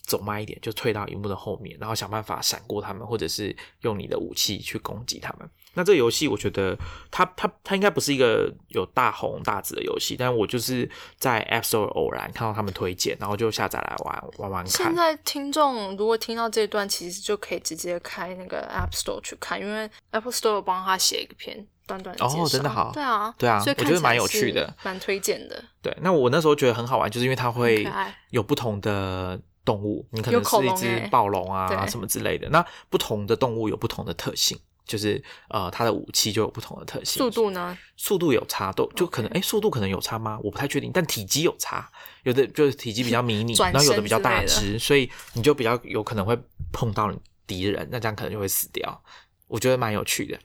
走慢一点，就退到萤幕的后面，然后想办法闪过他们，或者是用你的武器去攻击他们。那这个游戏我觉得它它它应该不是一个有大红大紫的游戏，但我就是在 App Store 偶然看到他们推荐，然后就下载来玩玩玩看。现在听众如果听到这一段，其实就可以直接开那个 App Store 去看，因为 Apple Store 有帮他写一个篇短短的介绍。哦，真的好。对啊，对啊，所以我觉得蛮有趣的，蛮推荐的。对，那我那时候觉得很好玩，就是因为它会有不同的动物，你可能是一只暴龙啊、欸、什么之类的。那不同的动物有不同的特性，就是呃，它的武器就有不同的特性。速度呢？速度有差，都就可能哎、okay. 欸，速度可能有差吗？我不太确定。但体积有差，有的就是体积比较迷你，然后有的比较大只，所以你就比较有可能会碰到敌人，那这样可能就会死掉。我觉得蛮有趣的，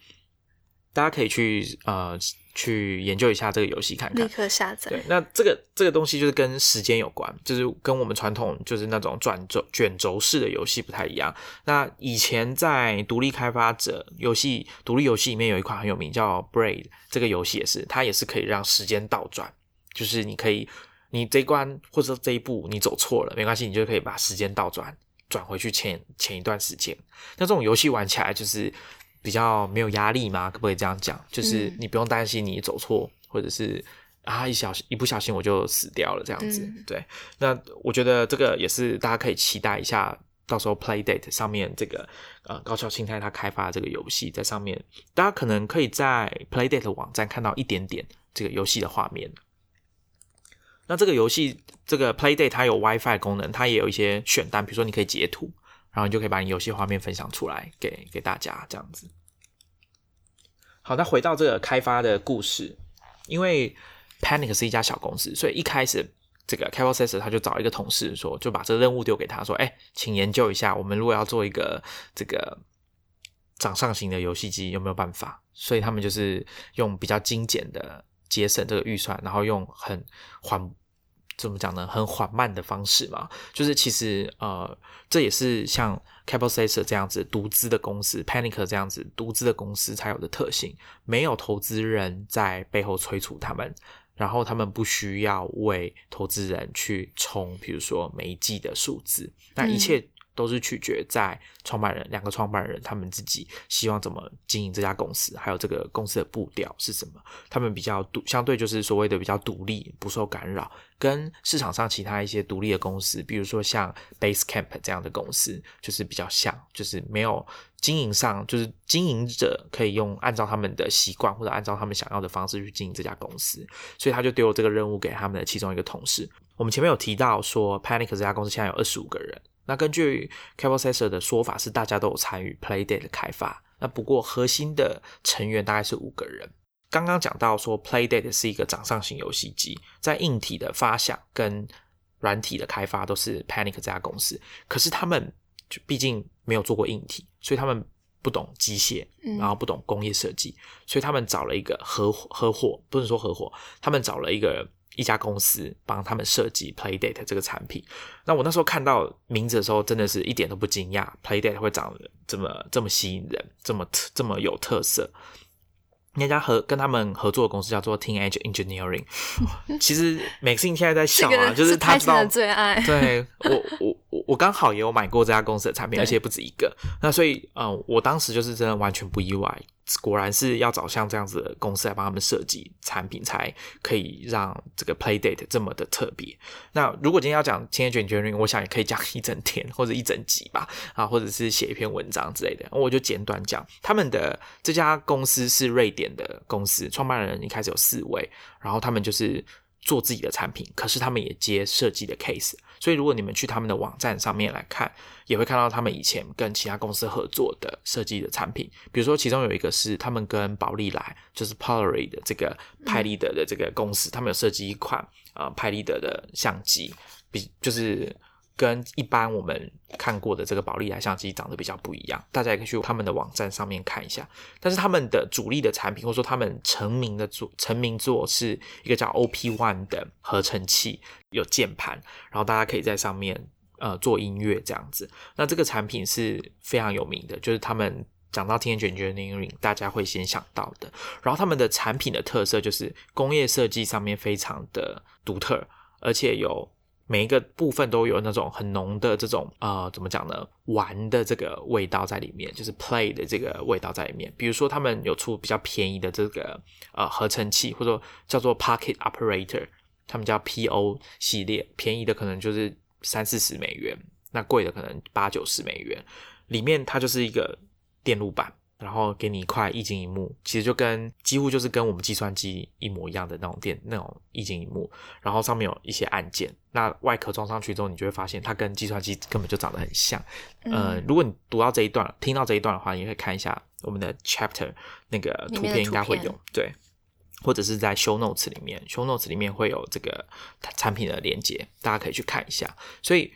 大家可以去呃。去研究一下这个游戏看看，立刻下载。对，那这个这个东西就是跟时间有关，就是跟我们传统就是那种转轴卷轴式的游戏不太一样。那以前在独立开发者游戏独立游戏里面有一款很有名叫 Braid， 这个游戏也是，它也是可以让时间倒转，就是你可以。你这一关或者这一步你走错了，没关系，你就可以把时间倒转转回去前前一段时间。那这种游戏玩起来就是比较没有压力嘛，可不可以这样讲？就是你不用担心你走错，或者是啊一小一不小心我就死掉了这样子、嗯、对。那我觉得这个也是大家可以期待一下，到时候 Playdate 上面这个呃高桥幸太他开发的这个游戏在上面，大家可能可以在 Playdate 的网站看到一点点这个游戏的画面。那这个游戏这个 Playdate 它有 WiFi 功能，它也有一些选单，比如说你可以截图，然后你就可以把你游戏画面分享出来给给大家这样子。好，那回到这个开发的故事，因为 Panic 是一家小公司，所以一开始这个 Cabel Sasser 他就找一个同事说，就把这个任务丢给他说，哎、欸，请研究一下，我们如果要做一个这个掌上型的游戏机有没有办法？所以他们就是用比较精简的节省这个预算，然后用很缓怎么讲呢？很缓慢的方式嘛，就是其实呃，这也是像 Cabel Sasser 这样子独资的公司 ，Panic 这样子独资的公司才有的特性，没有投资人在背后催促他们。然后他们不需要为投资人去冲比如说每一季的数字，那一切都是取决在创办人两个创办人他们自己希望怎么经营这家公司，还有这个公司的步调是什么。他们比较独相对就是所谓的比较独立，不受干扰，跟市场上其他一些独立的公司，比如说像 Basecamp 这样的公司就是比较像，就是没有经营上就是经营者可以用按照他们的习惯或者按照他们想要的方式去经营这家公司。所以他就丢这个任务给他们的其中一个同事。我们前面有提到说 Panic 这家公司现在有二十五个人，那根据 Cabel Sasser 的说法是大家都有参与 Playdate 的开发，那不过核心的成员大概是五个人。刚刚讲到说 Playdate 是一个掌上型游戏机，在硬体的发想跟软体的开发都是 Panic 这家公司，可是他们就毕竟没有做过硬体，所以他们不懂机械，然后不懂工业设计、嗯、所以他们找了一个合合伙不能说合伙他们找了一个一家公司帮他们设计 Playdate 这个产品。那我那时候看到名字的时候真的是一点都不惊讶， Playdate 会长得这么这么吸引人，这么这么有特色。那家和跟他们合作的公司叫做 Teenage Engineering。其实 Maxine 现在在笑啊，就是他知道的最爱。对，我我我刚好也有买过这家公司的产品，而且不止一个。那所以嗯、呃，我当时就是真的完全不意外，果然是要找像这样子的公司来帮他们设计产品，才可以让这个 Playdate 这么的特别。那如果今天要讲 Teenage Engineering， 我想也可以讲一整天或者一整集吧，啊，或者是写一篇文章之类的，我就简短讲。他们的这家公司是瑞典的公司，创办人一开始有四位，然后他们就是做自己的产品，可是他们也接设计的 case， 所以如果你们去他们的网站上面来看，也会看到他们以前跟其他公司合作的设计的产品。比如说其中有一个是他们跟宝丽来，就是 Polaroid 的这个拍立得的这个公司，他们有设计一款、呃、拍立得的相机，比就是跟一般我们看过的这个宝丽来相机长得比较不一样，大家也可以去他们的网站上面看一下。但是他们的主力的产品，或者说他们成名的作成名作是一个叫 O P 一 的合成器，有键盘，然后大家可以在上面呃做音乐这样子。那这个产品是非常有名的，就是他们讲到 Teenage Engineering 大家会先想到的。然后他们的产品的特色就是工业设计上面非常的独特，而且有每一个部分都有那种很浓的这种呃，怎么讲呢？玩的这个味道在里面，就是 play 的这个味道在里面。比如说他们有出比较便宜的这个呃合成器，或者叫做 Pocket Operator， 他们叫 P O 系列，便宜的可能就是三四十美元，那贵的可能八九十美元。里面它就是一个电路板，然后给你一块液晶萤幕，其实就跟几乎就是跟我们计算机一模一样的那种电那种液晶萤幕，然后上面有一些按键。那外壳装上去之后，你就会发现它跟计算机根本就长得很像。呃，如果你读到这一段、听到这一段的话，你可以看一下我们的 chapter 那个图片应该会有，对，或者是在 show notes 里面 ，show notes 里面会有这个产品的连结，大家可以去看一下。所以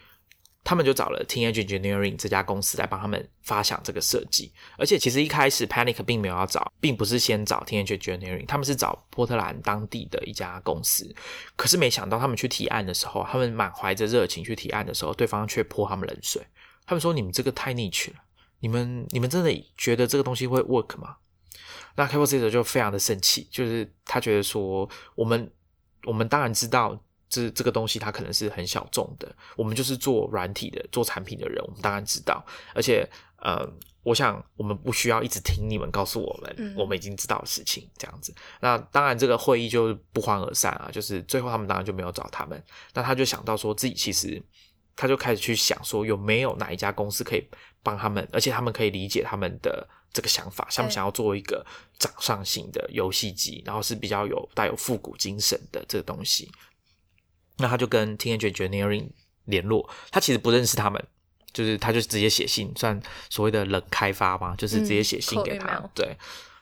他们就找了 Teenage Engineering 这家公司来帮他们发想这个设计。而且其实一开始 Panic 并没有要找并不是先找 Teenage Engineering， 他们是找波特兰当地的一家公司。可是没想到他们去提案的时候，他们满怀着热情去提案的时候，对方却泼他们冷水。他们说你们这个太 niche 了，你们你们真的觉得这个东西会 work 吗？那 Cabel Sasser 就非常的生气，就是他觉得说我们我们当然知道这这个东西它可能是很小众的，我们就是做软体的做产品的人，我们当然知道，而且呃，我想我们不需要一直听你们告诉我们、嗯、我们已经知道的事情这样子。那当然这个会议就不欢而散啊，就是最后他们当然就没有找他们，那他就想到说自己其实他就开始去想说有没有哪一家公司可以帮他们，而且他们可以理解他们的这个想法，他们想要做一个掌上型的游戏机，然后是比较有带有复古精神的这个东西。那他就跟 Teenage Engineering 联络，他其实不认识他们，就是他就直接写信，算所谓的冷开发嘛，就是直接写信给他、嗯、对。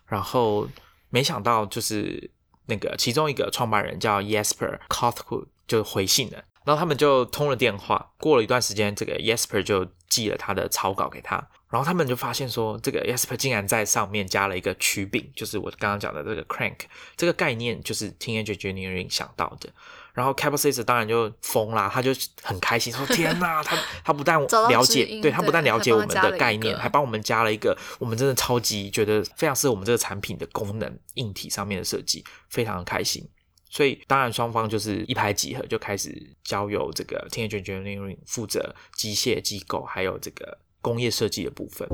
然后没想到就是那个其中一个创办人叫 Jesper Cothwood 就回信了，然后他们就通了电话，过了一段时间这个 Jesper 就寄了他的草稿给他，然后他们就发现说这个 Jesper 竟然在上面加了一个曲柄，就是我刚刚讲的这个 crank 这个概念，就是 Teenage Engineering 想到的。然后 Cabel Sasser 当然就疯啦，他就很开心说天哪，他他不但了解对, 对他不但了解我们的概念，还帮我们加了一个我们真的超级觉得非常适合我们这个产品的功能硬体上面的设计，非常开心。所以当然双方就是一拍即合，就开始交由这个 Teenage Engineering 负责机械机构还有这个工业设计的部分。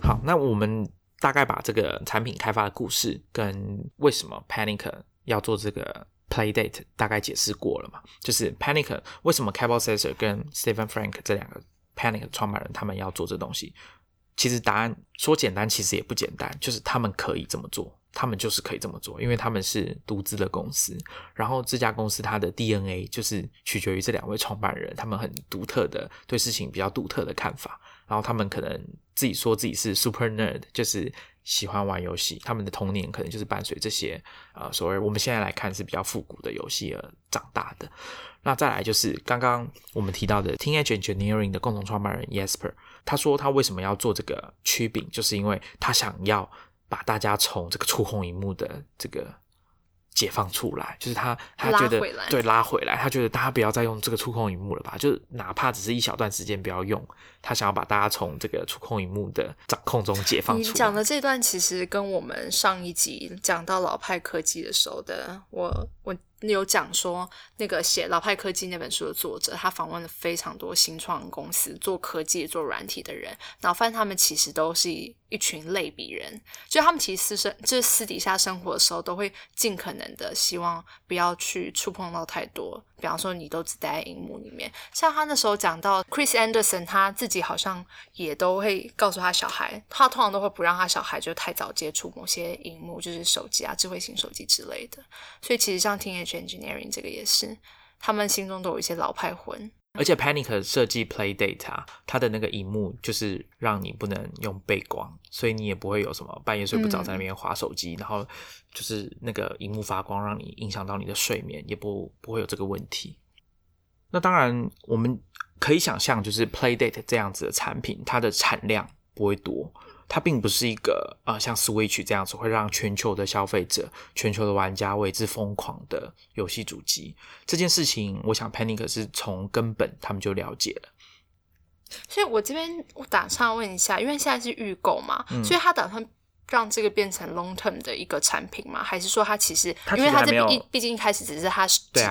好，那我们大概把这个产品开发的故事跟为什么 Panic 要做这个Playdate 大概解释过了嘛，就是 Panic 为什么 Cabel Sasser 跟 Steven Frank 这两个 Panic 创办人他们要做这东西，其实答案说简单其实也不简单，就是他们可以这么做，他们就是可以这么做，因为他们是独资的公司，然后这家公司它的 D N A 就是取决于这两位创办人他们很独特的对事情比较独特的看法，然后他们可能自己说自己是 super nerd， 就是喜欢玩游戏，他们的童年可能就是伴随这些呃，所谓我们现在来看是比较复古的游戏而长大的。那再来就是刚刚我们提到的 Teenage Engineering 的共同创办人 Jesper， 他说他为什么要做这个曲柄，就是因为他想要把大家从这个触控萤幕的这个解放出来，就是他他觉得对拉回来，他觉得大家不要再用这个触控萤幕了吧，就是哪怕只是一小段时间不要用，他想要把大家从这个触控萤幕的掌控中解放出来。你讲的这段其实跟我们上一集讲到老派科技的时候的，我我有讲说那个写老派科技那本书的作者，他访问了非常多新创公司做科技做软体的人，然后发现他们其实都是一群类比人，就他们其实私就是私底下生活的时候都会尽可能的希望不要去触碰到太多，比方说你都只待在荧幕里面，像他那时候讲到 Chris Anderson 他自己好像也都会告诉他小孩，他通常都会不让他小孩就太早接触某些荧幕，就是手机啊智慧型手机之类的，所以其实像 Teenage Engineering 这个也是他们心中都有一些老派魂。而且 Panic 设计 Playdate 啊，它的那个萤幕就是让你不能用背光，所以你也不会有什么半夜睡不着在那边滑手机、嗯、然后就是那个萤幕发光让你影响到你的睡眠，也不不会有这个问题。那当然我们可以想象就是 Playdate 这样子的产品它的产量不会多，它并不是一个、呃、像 Switch 这样子会让全球的消费者全球的玩家为之疯狂的游戏主机，这件事情我想 Panic 是从根本他们就了解了。所以我这边我打算问一下，因为现在是预购嘛、嗯、所以他打算让这个变成 long term 的一个产品吗？还是说它其实因为它这毕竟一开始只是它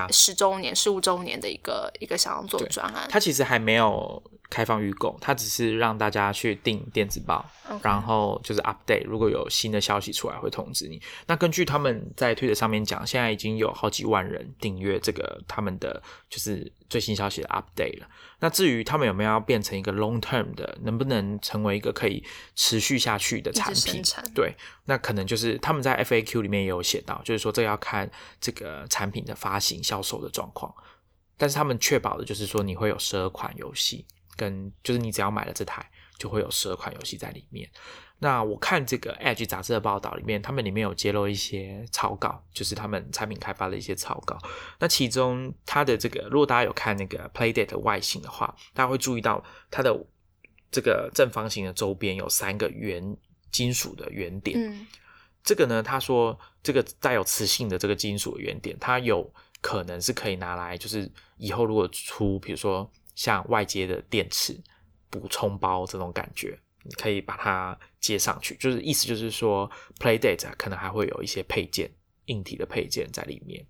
十周年十五周年的一个一个想要做专案，它其实还没有开放预购，它只是让大家去订电子报、okay. 然后就是 update 如果有新的消息出来会通知你。那根据他们在推特上面讲，现在已经有好几万人订阅这个他们的就是最新消息的 update 了。那至于他们有没有要变成一个 long term 的，能不能成为一个可以持续下去的产品，对，那可能就是他们在 F A Q 里面也有写到，就是说这要看这个产品的发行销售的状况，但是他们确保的就是说你会有十二款游戏，跟就是你只要买了这台就会有十二款游戏在里面。那我看这个 Edge 杂志的报道里面，他们里面有揭露一些草稿，就是他们产品开发的一些草稿。那其中它的这个，如果大家有看那个 Playdate 的外形的话，大家会注意到它的这个正方形的周边有三个圆金属的圆点、嗯、这个呢，他说这个带有磁性的这个金属的圆点，它有可能是可以拿来就是以后如果出比如说像外接的电池补充包这种感觉，可以把它接上去，就是意思就是说 Playdate 可能还会有一些配件，硬体的配件在里面。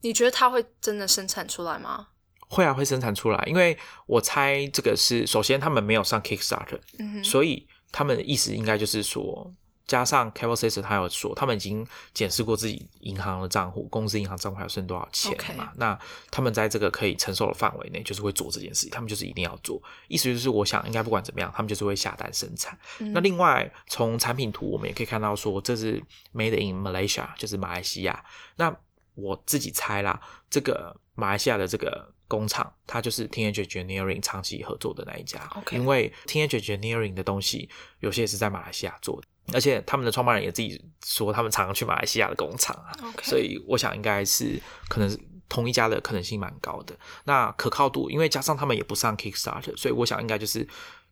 你觉得它会真的生产出来吗？会啊，会生产出来，因为我猜这个是首先他们没有上 Kickstarter、嗯、所以他们的意思应该就是说，加上 Cabel Sasser 他有说他们已经检视过自己银行的账户，公司银行账户还有剩多少钱嘛、okay. 那他们在这个可以承受的范围内就是会做这件事情，他们就是一定要做，意思就是我想应该不管怎么样他们就是会下单生产、嗯、那另外从产品图我们也可以看到说这是 Made in Malaysia 就是马来西亚，那我自己猜啦，这个马来西亚的这个工厂它就是 Teenage Engineering 长期合作的那一家、okay. 因为 Teenage Engineering 的东西有些也是在马来西亚做的，而且他们的创办人也自己说他们常常去马来西亚的工厂、啊 okay. 所以我想应该是可能同一家的可能性蛮高的，那可靠度因为加上他们也不上 Kickstarter， 所以我想应该就是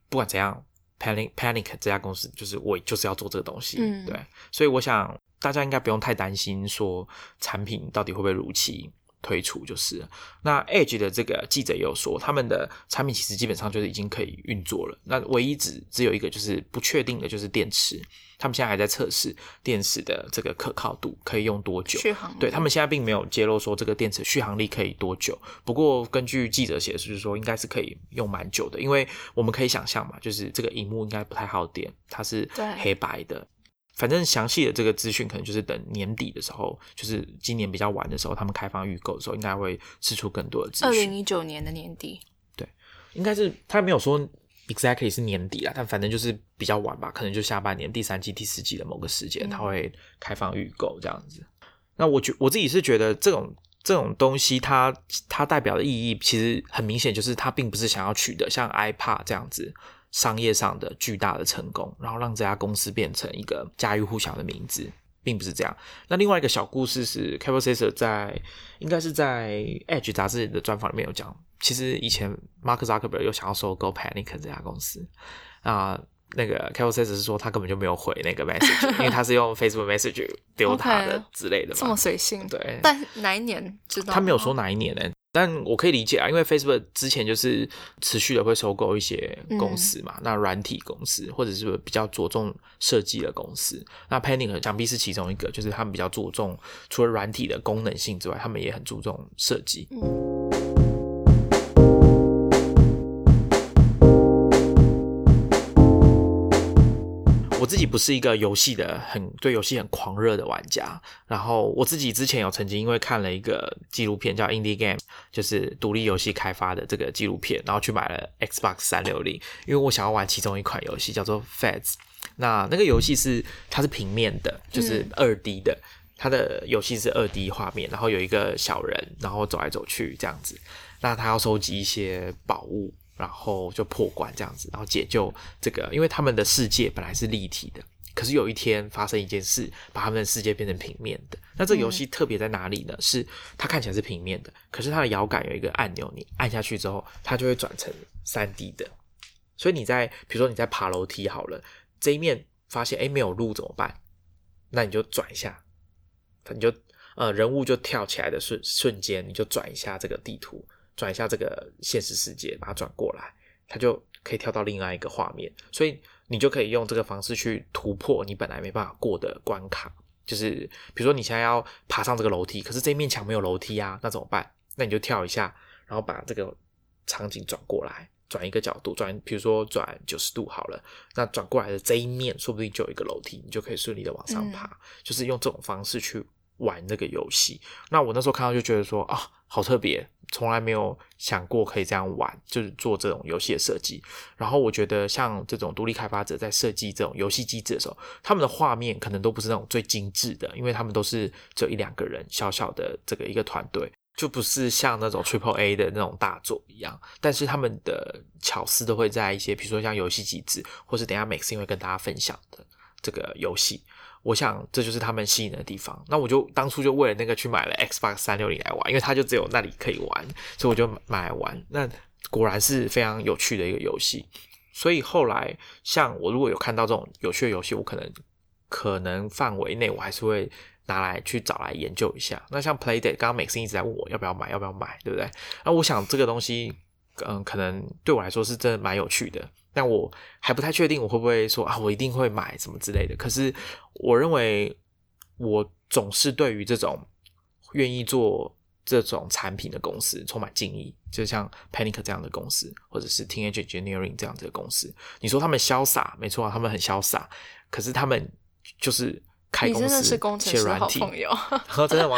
不管怎样 Panic, Panic 这家公司就是我就是要做这个东西、嗯、对，所以我想大家应该不用太担心说产品到底会不会如期推出就是了。那 Edge 的这个记者也有说他们的产品其实基本上就是已经可以运作了，那唯一只只有一个就是不确定的就是电池，他们现在还在测试电池的这个可靠度可以用多久，续航对他们现在并没有揭露说这个电池续航力可以多久，不过根据记者写的就是说应该是可以用蛮久的，因为我们可以想象嘛，就是这个萤幕应该不太好点，它是黑白的，反正详细的这个资讯可能就是等年底的时候，就是今年比较晚的时候他们开放预购的时候应该会释出更多的资讯，二零一九年的年底，对，应该是他没有说 exactly 是年底啦，但反正就是比较晚吧，可能就下半年第三季第四季的某个时间他会开放预购这样子、嗯、那我觉我自己是觉得这种这种东西它它代表的意义其实很明显，就是它并不是想要取得像 iPad 这样子商业上的巨大的成功，然后让这家公司变成一个家喻户晓的名字，并不是这样。那另外一个小故事是 Cabel Sasser 在应该是在 Edge 杂志的专访里面有讲，其实以前 Mark Zuckerberg 有想要收购 Panic 这家公司啊、呃，那个 Cabel Sasser 是说他根本就没有回那个 message 因为他是用 Facebook Message 丢他的之类的嘛， okay, 这么随性，对，但哪一年知道他没有说哪一年呢、欸，但我可以理解啊，因为 Facebook 之前就是持续的会收购一些公司嘛，嗯、那软体公司或者是比较着重设计的公司，那 Panic 想必是其中一个，就是他们比较着重除了软体的功能性之外，他们也很注重设计、嗯、我自己不是一个游戏的很对游戏很狂热的玩家，然后我自己之前有曾经因为看了一个纪录片叫 Indie Game，就是独立游戏开发的这个纪录片，然后去买了 Xbox 三六零，因为我想要玩其中一款游戏叫做 Feds， 那那个游戏是它是平面的，就是 二 D 的、嗯、它的游戏是 二 D 画面，然后有一个小人然后走来走去这样子，那他要收集一些宝物然后就破关这样子，然后解救这个，因为他们的世界本来是立体的，可是有一天发生一件事把他们的世界变成平面的，那这个游戏特别在哪里呢、嗯、是它看起来是平面的，可是它的摇杆有一个按钮，你按下去之后它就会转成 三 D 的，所以你在比如说你在爬楼梯好了，这一面发现诶没有路怎么办，那你就转一下，你就呃人物就跳起来的瞬瞬间你就转一下这个地图，转一下这个现实世界把它转过来，它就可以跳到另外一个画面，所以你就可以用这个方式去突破你本来没办法过的关卡，就是比如说你现在要爬上这个楼梯，可是这面墙没有楼梯啊，那怎么办？那你就跳一下，然后把这个场景转过来，转一个角度，转比如说转九十度好了，那转过来的这一面说不定就有一个楼梯，你就可以顺利的往上爬、嗯、就是用这种方式去玩那个游戏。那我那时候看到就觉得说啊，好特别，从来没有想过可以这样玩，就是做这种游戏的设计。然后我觉得像这种独立开发者在设计这种游戏机制的时候，他们的画面可能都不是那种最精致的，因为他们都是只有一两个人小小的这个一个团队，就不是像那种 triple A 的那种大作一样，但是他们的巧思都会在一些比如说像游戏机制，或是等一下 Maxine 会跟大家分享的这个游戏，我想这就是他们吸引的地方。那我就当初就为了那个去买了 Xbox 三六零 来玩，因为它就只有那里可以玩，所以我就买来玩，那果然是非常有趣的一个游戏。所以后来像我如果有看到这种有趣的游戏，我可能可能范围内我还是会拿来去找来研究一下。那像 Playdate 刚刚 Maxine 一直在问我要不要买要不要买，对不对？那我想这个东西嗯，可能对我来说是真的蛮有趣的，但我还不太确定我会不会说啊，我一定会买什么之类的。可是我认为我总是对于这种愿意做这种产品的公司充满敬意，就像 Panic 这样的公司，或者是 Teenage Engineering 这样子的公司。你说他们潇洒，没错，他们很潇洒，可是他们就是开公司，你真的是工程师好朋友真的吗？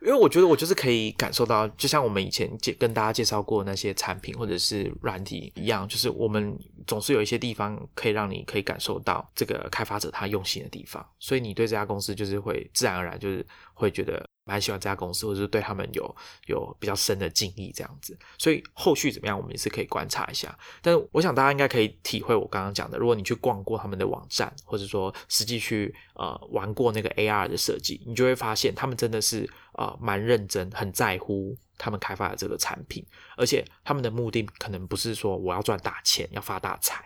因为我觉得我就是可以感受到，就像我们以前跟大家介绍过那些产品或者是软体一样，就是我们总是有一些地方可以让你可以感受到这个开发者他用心的地方，所以你对这家公司就是会自然而然就是会觉得蛮喜欢这家公司，或者是对他们有有比较深的敬意这样子。所以后续怎么样我们也是可以观察一下，但是我想大家应该可以体会我刚刚讲的，如果你去逛过他们的网站，或者说实际去呃玩过那个 A R 的设计，你就会发现他们真的是呃蛮认真，很在乎他们开发的这个产品，而且他们的目的可能不是说我要赚大钱要发大财。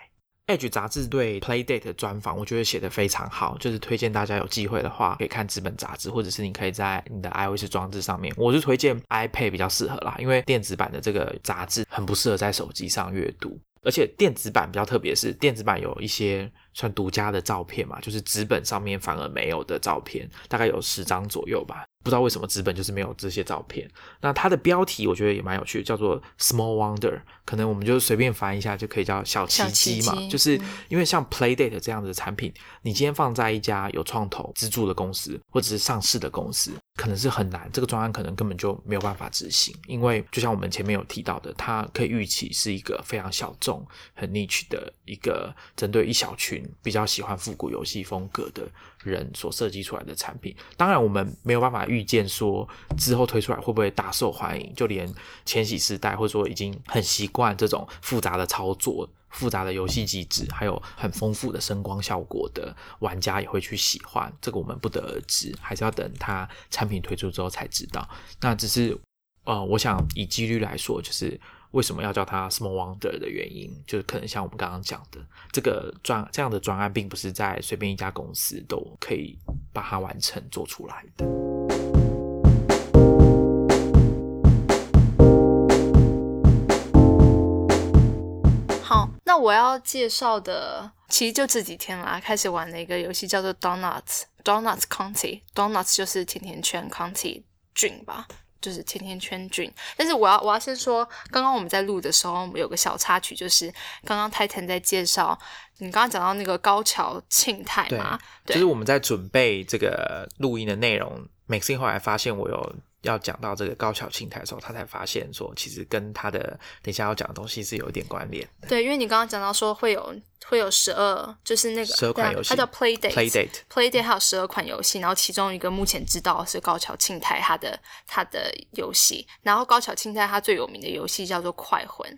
Edge 杂志对 Playdate 的专访我觉得写得非常好，就是推荐大家有机会的话可以看纸本杂志，或者是你可以在你的 iOS 装置上面，我是推荐 iPad 比较适合啦，因为电子版的这个杂志很不适合在手机上阅读，而且电子版比较特别，是电子版有一些算独家的照片嘛，就是纸本上面反而没有的照片，大概有十张左右吧，不知道为什么纸本就是没有这些照片。那它的标题我觉得也蛮有趣，叫做 Small Wonder， 可能我们就随便翻一下就可以叫小奇迹嘛，就是因为像 Playdate 这样的产品，你今天放在一家有创投资助的公司或者是上市的公司可能是很难，这个专案可能根本就没有办法执行，因为就像我们前面有提到的，它可以预期是一个非常小众很 niche 的一个针对一小群比较喜欢复古游戏风格的人所设计出来的产品。当然我们没有办法预见说之后推出来会不会大受欢迎，就连千禧世代或者说已经很习惯这种复杂的操作，复杂的游戏机制，还有很丰富的声光效果的玩家也会去喜欢，这个我们不得而知，还是要等它产品推出之后才知道。那只是呃，我想以几率来说，就是为什么要叫它 Small Wonder 的原因，就是可能像我们刚刚讲的，这个专这样的专案并不是在随便一家公司都可以把它完成做出来的。那我要介绍的其实就这几天啦，开始玩了一个游戏叫做 Donut Donut County， Donut 就是甜甜圈 County 郡吧，就是甜甜圈郡。但是我要我要先说，刚刚我们在录的时候有个小插曲，就是刚刚 Titan 在介绍你刚刚讲到那个高桥庆太嘛，对，就是我们在准备这个录音的内容， Maxine 后来发现我有要讲到这个高桥庆太的时候，他才发现说其实跟他的等一下要讲的东西是有一点关联。对，因为你刚刚讲到说会有会有十二，就是那个十二款游戏，它叫 Playdate Playdate Playdate 还有十二款游戏，然后其中一个目前知道是高桥庆太他的他的游戏，然后高桥庆太他最有名的游戏叫做快魂。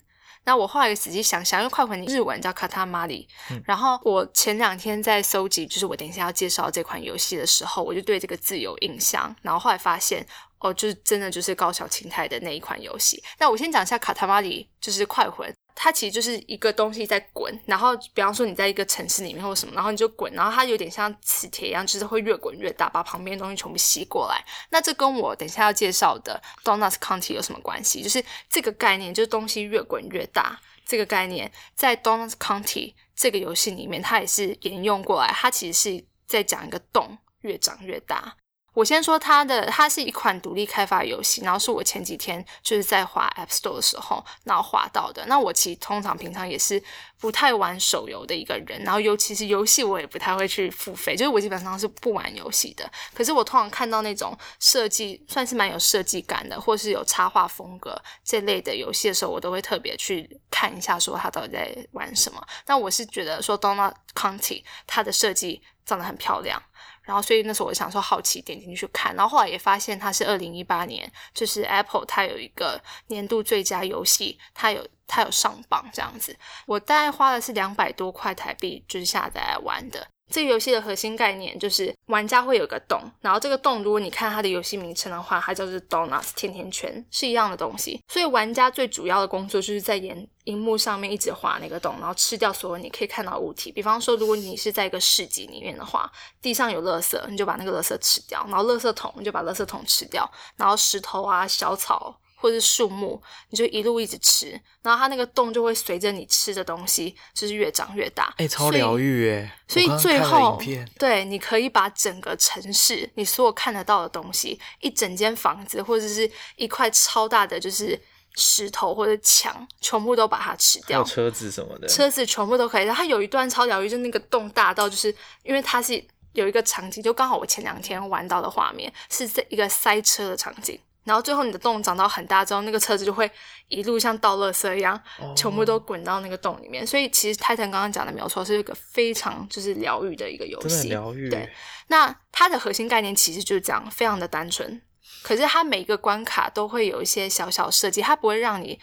那我后来仔细想想，因为快魂日文叫 Katamari，嗯，然后我前两天在搜集就是我等一下要介绍这款游戏的时候，我就对这个字有印象，然后后来发现哦，就是真的就是高桥庆太的那一款游戏。那我先讲一下 Katamari， 就是快魂，它其实就是一个东西在滚，然后比方说你在一个城市里面或什么，然后你就滚，然后它有点像磁铁一样，就是会越滚越大，把旁边的东西全部吸过来。那这跟我等一下要介绍的 Donut County 有什么关系，就是这个概念，就是东西越滚越大这个概念，在 Donut County 这个游戏里面它也是沿用过来，它其实是在讲一个洞越长越大。我先说它的，它是一款独立开发的游戏，然后是我前几天就是在滑 App Store 的时候然后滑到的。那我其实通常平常也是不太玩手游的一个人，然后尤其是游戏我也不太会去付费，就是我基本上是不玩游戏的。可是我通常看到那种设计算是蛮有设计感的，或是有插画风格这类的游戏的时候，我都会特别去看一下说它到底在玩什么。那我是觉得说 Donut County 它的设计长得很漂亮，然后所以那时候我想说好奇点进去看，然后后来也发现它是二零一八年，就是 Apple 它有一个年度最佳游戏，它有它有上榜这样子。我大概花的是两百多块台币就是下载来玩的。这个游戏的核心概念就是玩家会有个洞，然后这个洞如果你看它的游戏名称的话，它叫做 Donuts 甜甜圈，是一样的东西。所以玩家最主要的工作就是在演萤幕上面一直滑那个洞，然后吃掉所有你可以看到的物体。比方说如果你是在一个市集里面的话，地上有垃圾你就把那个垃圾吃掉，然后垃圾桶你就把垃圾桶吃掉，然后石头啊小草或是树木，你就一路一直吃，然后它那个洞就会随着你吃的东西就是越长越大。哎、欸，超疗愈耶。所以最后对，你可以把整个城市你所有看得到的东西，一整间房子或者是一块超大的就是石头或者墙全部都把它吃掉，还有车子什么的，车子全部都可以。它有一段超疗愈，就那个洞大到就是因为它是有一个场景，就刚好我前两天玩到的画面是一个塞车的场景，然后最后你的洞长到很大之后，那个车子就会一路像倒垃圾一样全部都滚到那个洞里面、oh. 所以其实 Titan 刚刚讲的没有错，是一个非常就是疗愈的一个游戏，真的疗愈。对，那它的核心概念其实就是这样，非常的单纯，可是它每一个关卡都会有一些小小设计，它不会让你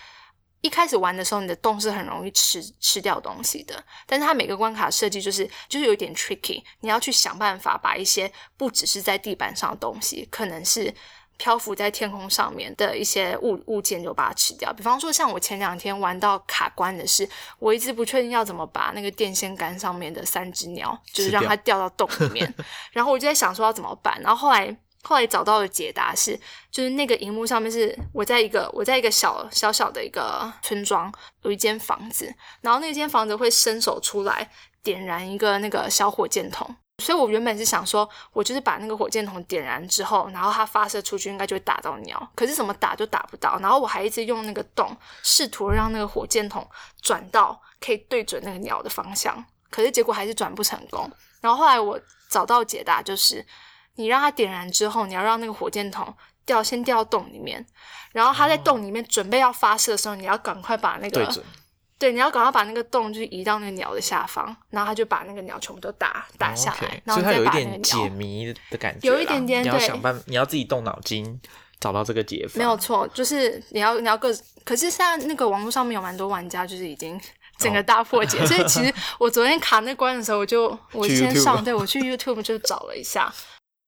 一开始玩的时候你的洞是很容易吃吃掉东西的，但是它每个关卡设计就是就是有点 tricky， 你要去想办法把一些不只是在地板上的东西，可能是漂浮在天空上面的一些 物, 物件就把它吃掉。比方说像我前两天玩到卡关的是，我一直不确定要怎么把那个电线杆上面的三只鸟就是让它掉到洞里面然后我就在想说要怎么办，然后后来后来找到的解答是，就是那个荧幕上面是我在一个我在一个小小小的一个村庄有一间房子，然后那间房子会伸手出来点燃一个那个小火箭筒，所以我原本是想说我就是把那个火箭筒点燃之后，然后它发射出去应该就会打到鸟，可是怎么打就打不到，然后我还一直用那个洞试图让那个火箭筒转到可以对准那个鸟的方向，可是结果还是转不成功。然后后来我找到解答就是你让它点燃之后，你要让那个火箭筒掉，先掉到洞里面，然后它在洞里面准备要发射的时候，你要赶快把那个对准，对，你要赶快把那个洞就是移到那个鸟的下方，然后它就把那个鸟全部都打打下来、哦 okay、然后再把那个鸟，所以它有一点解谜的感觉啦，有一点点，你要想办法，你要自己动脑筋找到这个解法，没有错，就是你要你要各，可是现在那个网络上面有蛮多玩家就是已经整个大破解、哦、所以其实我昨天卡那关的时候，我就我先上，对，我去 YouTube 就找了一下。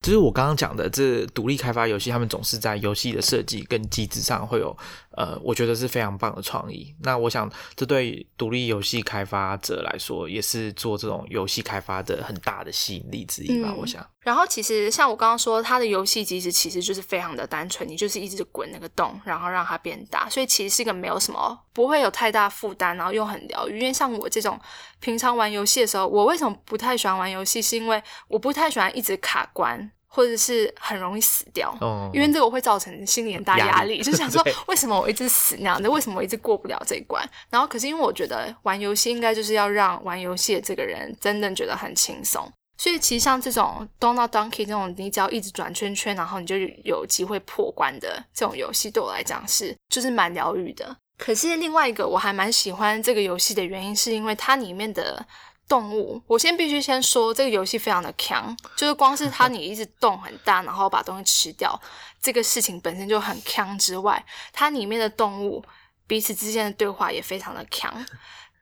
就是我刚刚讲的，这独立开发游戏，他们总是在游戏的设计跟机制上会有，呃，我觉得是非常棒的创意。那我想，这对独立游戏开发者来说，也是做这种游戏开发的很大的吸引力之一吧，嗯、我想。然后其实像我刚刚说，它的游戏机制其实就是非常的单纯，你就是一直滚那个洞，然后让它变大，所以其实是一个没有什么，不会有太大负担，然后又很疗愈。因为像我这种平常玩游戏的时候，我为什么不太喜欢玩游戏，是因为我不太喜欢一直卡关，或者是很容易死掉、哦、因为这个会造成心理很大压力，就想说为什么我一直死那样的，为什么我一直过不了这一关。然后可是因为我觉得玩游戏应该就是要让玩游戏的这个人真的觉得很轻松，所以其实像这种 Donut Donkey 这种你只要一直转圈圈然后你就有机会破关的这种游戏，对我来讲是就是蛮疗愈的。可是另外一个我还蛮喜欢这个游戏的原因，是因为它里面的动物，我先必须先说这个游戏非常的强，就是光是它你一直动很大然后把东西吃掉这个事情本身就很强之外，它里面的动物彼此之间的对话也非常的强。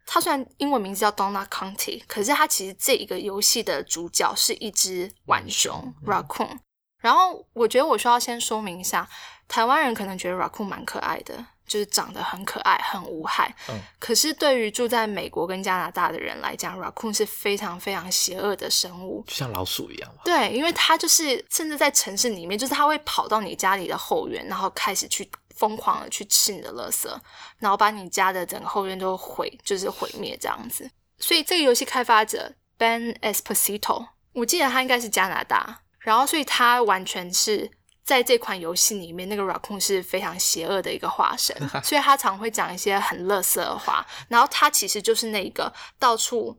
它虽然英文名字叫 Donut County， 可是它其实这一个游戏的主角是一只浣熊 Raccoon。 然后我觉得我需要先说明一下，台湾人可能觉得 Raccoon 蛮可爱的，就是长得很可爱很无害、嗯、可是对于住在美国跟加拿大的人来讲， Raccoon 是非常非常邪恶的生物，就像老鼠一样嘛。对，因为它就是甚至在城市里面，就是它会跑到你家里的后院，然后开始去疯狂的去吃你的垃圾，然后把你家的整个后院都毁，就是毁灭这样子。所以这个游戏开发者 Ben Esposito， 我记得他应该是加拿大，然后所以他完全是在这款游戏里面，那个 Raccoon 是非常邪恶的一个化身，所以他常会讲一些很垃圾的话，然后他其实就是那个到处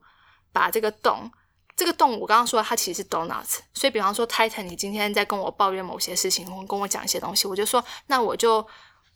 把这个洞，这个洞我刚刚说它其实是 donuts， 所以比方说 Titan 你今天在跟我抱怨某些事情跟我讲一些东西，我就说那我就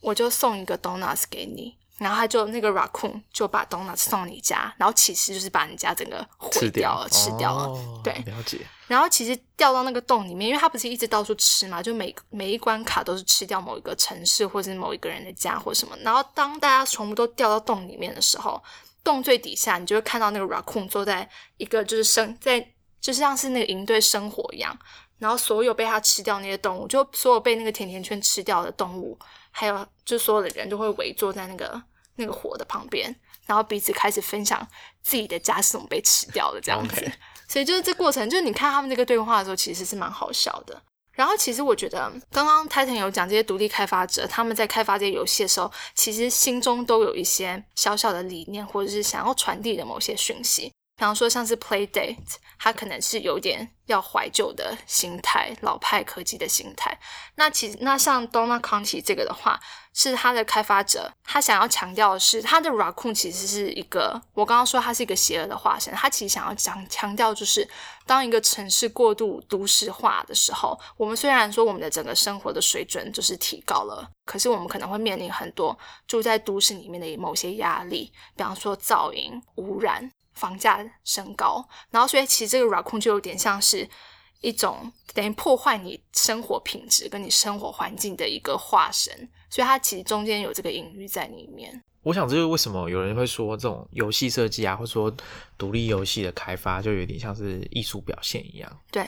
我就送一个 donuts 给你，然后他就那个 Raccoon 就把 donuts 送你家，然后其实就是把你家整个毁掉了，吃掉了、哦、对，了解。然后其实掉到那个洞里面，因为他不是一直到处吃嘛，就每每一关卡都是吃掉某一个城市或是某一个人的家或什么，然后当大家全部都掉到洞里面的时候，洞最底下你就会看到那个 Raccoon 坐在一个就是生在就像是那个营队生活一样，然后所有被他吃掉那些动物，就所有被那个甜甜圈吃掉的动物还有就所有的人就会围坐在那个那个火的旁边，然后彼此开始分享自己的家是怎么被吃掉的这样子、okay. 所以就是这过程，就是你看他们这个对话的时候其实是蛮好笑的。然后其实我觉得刚刚 Titan 有讲这些独立开发者他们在开发这些游戏的时候，其实心中都有一些小小的理念或者是想要传递的某些讯息。比方说像是 Playdate， 它可能是有点要怀旧的心态，老派科技的心态。那其实那像 Donut County 这个的话，是它的开发者他想要强调的是，它的 Raccoon 其实是一个，我刚刚说它是一个邪恶的化身，它其实想要强强调就是当一个城市过度都市化的时候，我们虽然说我们的整个生活的水准就是提高了，可是我们可能会面临很多住在都市里面的某些压力，比方说噪音、污染、房价升高，然后所以其实这个 Raccoon 就有点像是一种等于破坏你生活品质跟你生活环境的一个化身，所以它其实中间有这个隐喻在里面。我想这就是为什么有人会说这种游戏设计啊，或者说独立游戏的开发就有点像是艺术表现一样。对，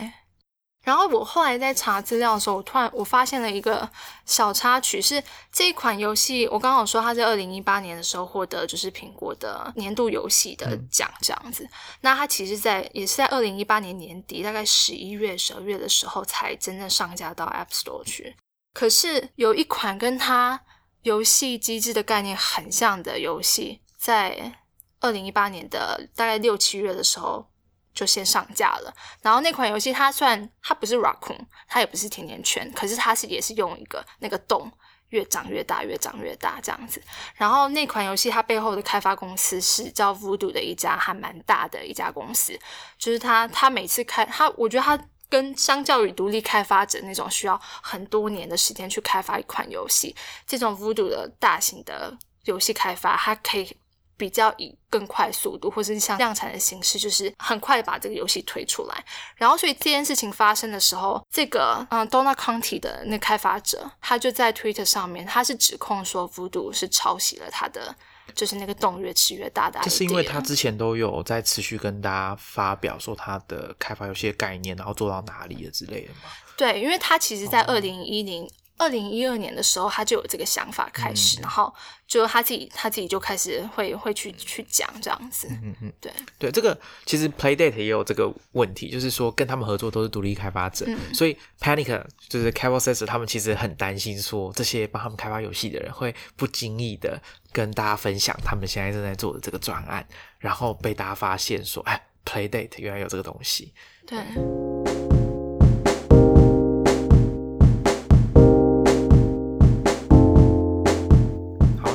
然后我后来在查资料的时候，我突然我发现了一个小插曲，是这一款游戏我刚好说它在二零一八年的时候获得就是苹果的年度游戏的奖这样子、嗯、那它其实在也是在二零一八年年底大概十一月十二月的时候才真正上架到 App Store 去。可是有一款跟它游戏机制的概念很像的游戏在二零一八年的大概六七月的时候就先上架了，然后那款游戏它虽然它不是 Raccoon， 它也不是甜甜圈，可是它是也是用一个那个洞越长越大越长越大这样子。然后那款游戏它背后的开发公司是叫 Voodoo 的一家还蛮大的一家公司，就是它它每次开它，我觉得它跟相较于独立开发者那种需要很多年的时间去开发一款游戏，这种 Voodoo 的大型的游戏开发它可以比较以更快速度或是像量产的形式，就是很快把这个游戏推出来。然后所以这件事情发生的时候，这个嗯 Donut County 的那开发者他就在 Twitter 上面，他是指控说 Voodoo 是抄袭了他的就是那个洞越吃越大的idea。这是因为他之前都有在持续跟大家发表说他的开发游戏的概念然后做到哪里了之类的吗？对，因为他其实在二零一零、哦二零一二年的时候他就有这个想法开始、嗯、然后就他自己他自己就开始会会去去讲这样子。嗯嗯，对对，这个其实 Playdate 也有这个问题，就是说跟他们合作都是独立开发者、嗯、所以 Panic 就是 Cabel Sasser 他们其实很担心说这些帮他们开发游戏的人会不经意的跟大家分享他们现在正在做的这个专案，然后被大家发现说哎 Playdate 原来有这个东西。对，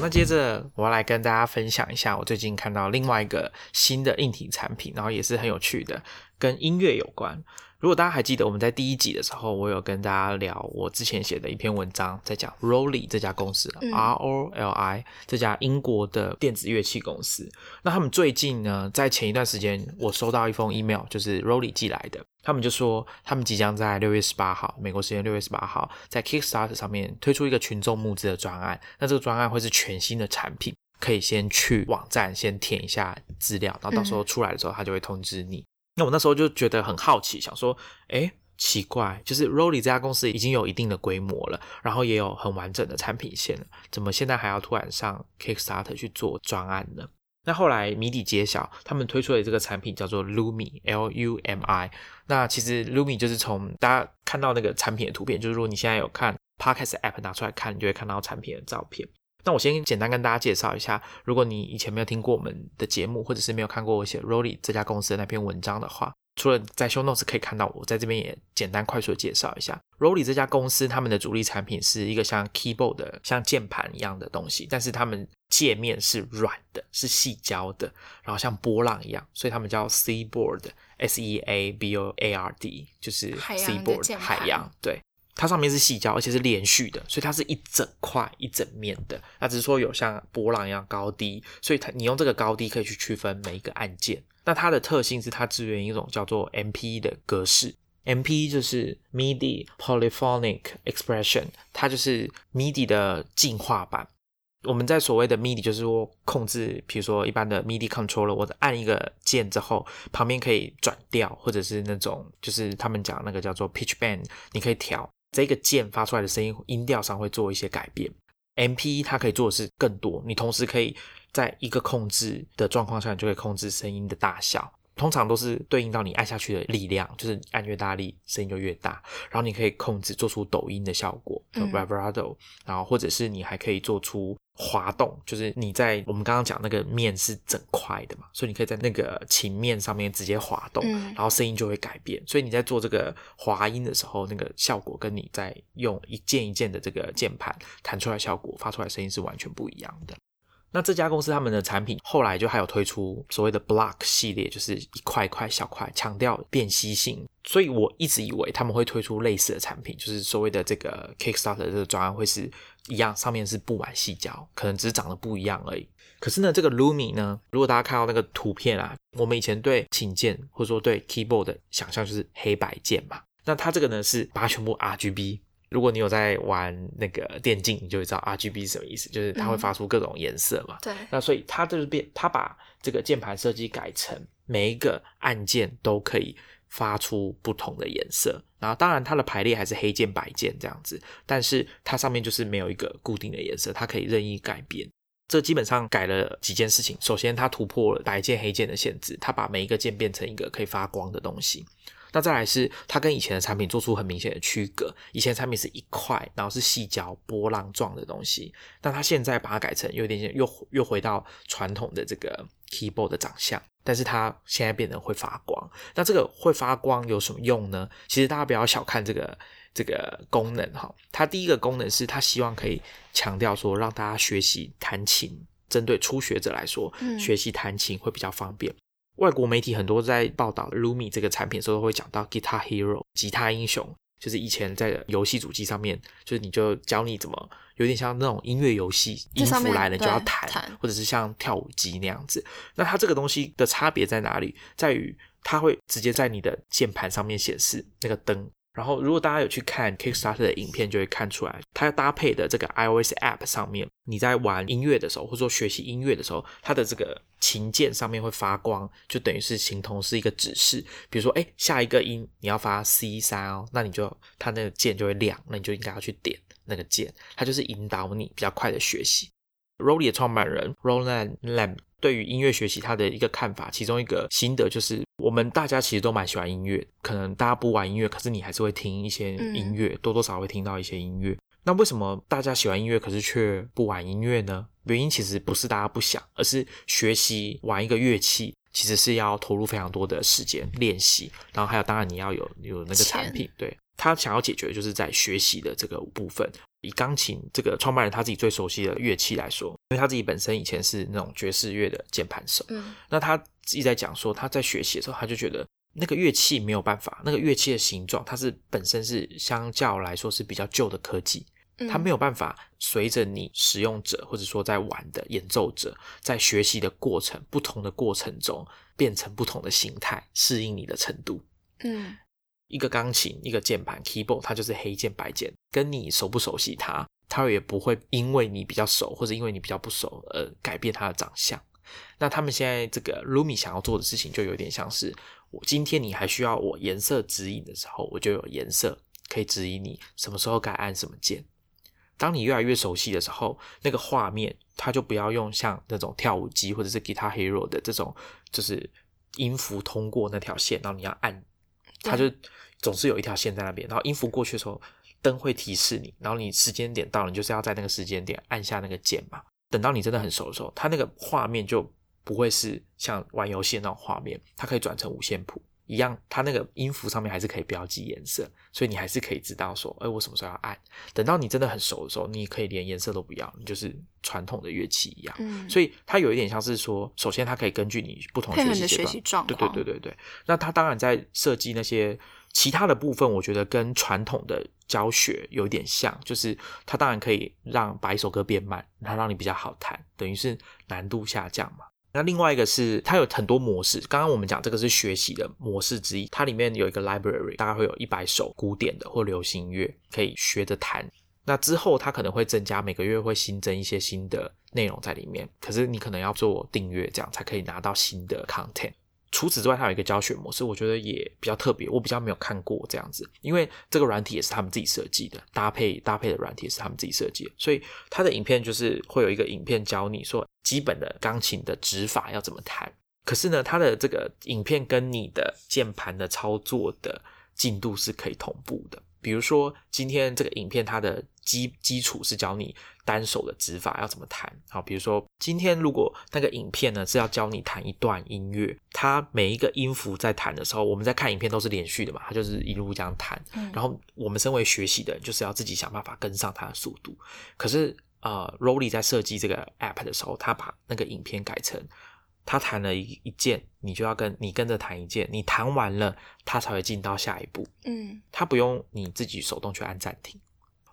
那接着我要来跟大家分享一下我最近看到另外一个新的硬体产品，然后也是很有趣的，跟音乐有关。如果大家还记得我们在第一集的时候我有跟大家聊我之前写的一篇文章在讲 R O L I 这家公司、嗯、R O L I 这家英国的电子乐器公司。那他们最近呢，在前一段时间我收到一封 email， 就是 R O L I 寄来的，他们就说他们即将在六月十八号美国时间六月十八号在 Kickstarter 上面推出一个群众募资的专案。那这个专案会是全新的产品，可以先去网站先填一下资料，然后到时候出来的时候他就会通知你、嗯、那我那时候就觉得很好奇，想说诶奇怪，就是 R O L I 这家公司已经有一定的规模了，然后也有很完整的产品线了，怎么现在还要突然上 Kickstarter 去做专案呢？那后来谜底揭晓，他们推出的这个产品叫做 Lumi L U M I。 那其实 Lumi 就是从大家看到那个产品的图片，就是如果你现在有看 Podcast App 拿出来看，你就会看到产品的照片。那我先简单跟大家介绍一下，如果你以前没有听过我们的节目，或者是没有看过我写 R O L I 这家公司的那篇文章的话，除了在 show notes 可以看到，我在这边也简单快速的介绍一下 R O L I 这家公司。他们的主力产品是一个像 keyboard 的像键盘一样的东西，但是他们界面是软的，是细胶的，然后像波浪一样，所以他们叫 Seaboard S E A B O A R D， 就是 Seaboard 海, 海洋。对，它上面是细胶，而且是连续的，所以它是一整块一整面的。那只是说有像波浪一样高低，所以它你用这个高低可以去区分每一个按键。那它的特性是它支援一种叫做 M P E 的格式。M P E 就是 MIDI Polyphonic Expression， 它就是 MIDI 的进化版。我们在所谓的 MIDI 就是说控制，比如说一般的 MIDI controller， 我按一个键之后旁边可以转调，或者是那种就是他们讲那个叫做 pitch bend， 你可以调这个键发出来的声音音调上会做一些改变。 M P E 它可以做的是更多，你同时可以在一个控制的状况下，你就可以控制声音的大小，通常都是对应到你按下去的力量，就是按越大力声音就越大，然后你可以控制做出抖音的效果，嗯，vibrato， 然后或者是你还可以做出滑动，就是你在我们刚刚讲那个面是整块的嘛，所以你可以在那个琴面上面直接滑动，嗯，然后声音就会改变，所以你在做这个滑音的时候，那个效果跟你在用一键一键的这个键盘弹出来效果发出来声音是完全不一样的。那这家公司他们的产品后来就还有推出所谓的 block 系列，就是一块一块小块，强调辨析性，所以我一直以为他们会推出类似的产品，就是所谓的这个 Kickstarter 这个专案会是一样，上面是布满细胶，可能只是长得不一样而已。可是呢，这个 Lumi 呢，如果大家看到那个图片啊，我们以前对琴键或者说对 keyboard 的想象就是黑白键嘛，那它这个呢是把它全部 R G B，如果你有在玩那个电竞，你就会知道 R G B 是什么意思，就是它会发出各种颜色嘛，嗯，对，那所以它就是变，它把这个键盘设计改成每一个按键都可以发出不同的颜色，然后当然它的排列还是黑键白键这样子，但是它上面就是没有一个固定的颜色，它可以任意改变。这基本上改了几件事情，首先它突破了白键黑键的限制，它把每一个键变成一个可以发光的东西。那再来是它跟以前的产品做出很明显的区隔，以前的产品是一块，然后是细胶波浪状的东西，那它现在把它改成有点又又回到传统的这个 keyboard 的长相，但是它现在变得会发光。那这个会发光有什么用呢？其实大家不要小看这个这个功能哈，它第一个功能是它希望可以强调说让大家学习弹琴，针对初学者来说，嗯，学习弹琴会比较方便。外国媒体很多在报道 Lumi 这个产品的时候都会讲到 Guitar Hero 吉他英雄，就是以前在游戏主机上面，就是你就教你怎么有点像那种音乐游戏，音符来了你就要弹，或者是像跳舞机那样子。那它这个东西的差别在哪里？在于它会直接在你的键盘上面显示那个灯，然后如果大家有去看 Kickstarter 的影片就会看出来，它搭配的这个 iOS App 上面，你在玩音乐的时候或者说学习音乐的时候，它的这个琴键上面会发光，就等于是形同是一个指示，比如说诶下一个音你要发 C 三 哦，那你就它那个键就会亮，那你就应该要去点那个键，它就是引导你比较快的学习。ROLI 的创办人 Roland Lamb 对于音乐学习他的一个看法，其中一个心得就是我们大家其实都蛮喜欢音乐，可能大家不玩音乐，可是你还是会听一些音乐，嗯，多多少少会听到一些音乐。那为什么大家喜欢音乐可是却不玩音乐呢？原因其实不是大家不想，而是学习玩一个乐器其实是要投入非常多的时间练习，然后还有当然你要有有那个产品。对，他想要解决的就是在学习的这个部分。以钢琴这个创办人他自己最熟悉的乐器来说，因为他自己本身以前是那种爵士乐的键盘手，嗯，那他自己在讲说他在学习的时候他就觉得那个乐器没有办法，那个乐器的形状它是本身是相较来说是比较旧的科技，它没有办法随着你使用者或者说在玩的演奏者在学习的过程不同的过程中变成不同的形态适应你的程度。嗯，一个钢琴一个键盘 keyboard 它就是黑键白键，跟你熟不熟悉它，它也不会因为你比较熟或者因为你比较不熟而改变它的长相。那他们现在这个 Lumi 想要做的事情就有点像是我今天你还需要我颜色指引的时候，我就有颜色可以指引你什么时候该按什么键。当你越来越熟悉的时候，那个画面它就不要用像那种跳舞机或者是 Guitar Hero 的这种就是音符通过那条线然后你要按，它就总是有一条线在那边，然后音符过去的时候灯会提示你，然后你时间点到了你就是要在那个时间点按下那个键嘛。等到你真的很熟的时候，它那个画面就不会是像玩游戏那种画面，它可以转成五线谱一样，它那个音符上面还是可以标记颜色，所以你还是可以知道说诶我什么时候要按。等到你真的很熟的时候，你可以连颜色都不要，你就是传统的乐器一样，嗯，所以它有一点像是说首先它可以根据你不同的学习状况，对对对对对。那它当然在设计那些其他的部分，我觉得跟传统的教学有点像，就是它当然可以让把一首歌变慢，它让你比较好弹，等于是难度下降嘛。那另外一个是它有很多模式，刚刚我们讲这个是学习的模式之一，它里面有一个 library 大概会有一百首古典的或流行乐可以学着弹。那之后它可能会增加，每个月会新增一些新的内容在里面，可是你可能要做订阅这样才可以拿到新的 content。 除此之外它有一个教学模式，我觉得也比较特别，我比较没有看过这样子，因为这个软体也是他们自己设计的，搭配搭配的软体也是他们自己设计的，所以它的影片就是会有一个影片教你说基本的钢琴的指法要怎么弹，可是呢它的这个影片跟你的键盘的操作的进度是可以同步的。比如说今天这个影片它的 基, 基础是教你单手的指法要怎么弹。好，比如说今天如果那个影片呢是要教你弹一段音乐，它每一个音符在弹的时候，我们在看影片都是连续的嘛，它就是一路这样弹、嗯、然后我们身为学习的人就是要自己想办法跟上它的速度。可是呃 ROLI 在设计这个 app 的时候，他把那个影片改成他弹了一键，你就要跟你跟着弹一键，你弹完了他才会进到下一步。嗯，他不用你自己手动去按暂停，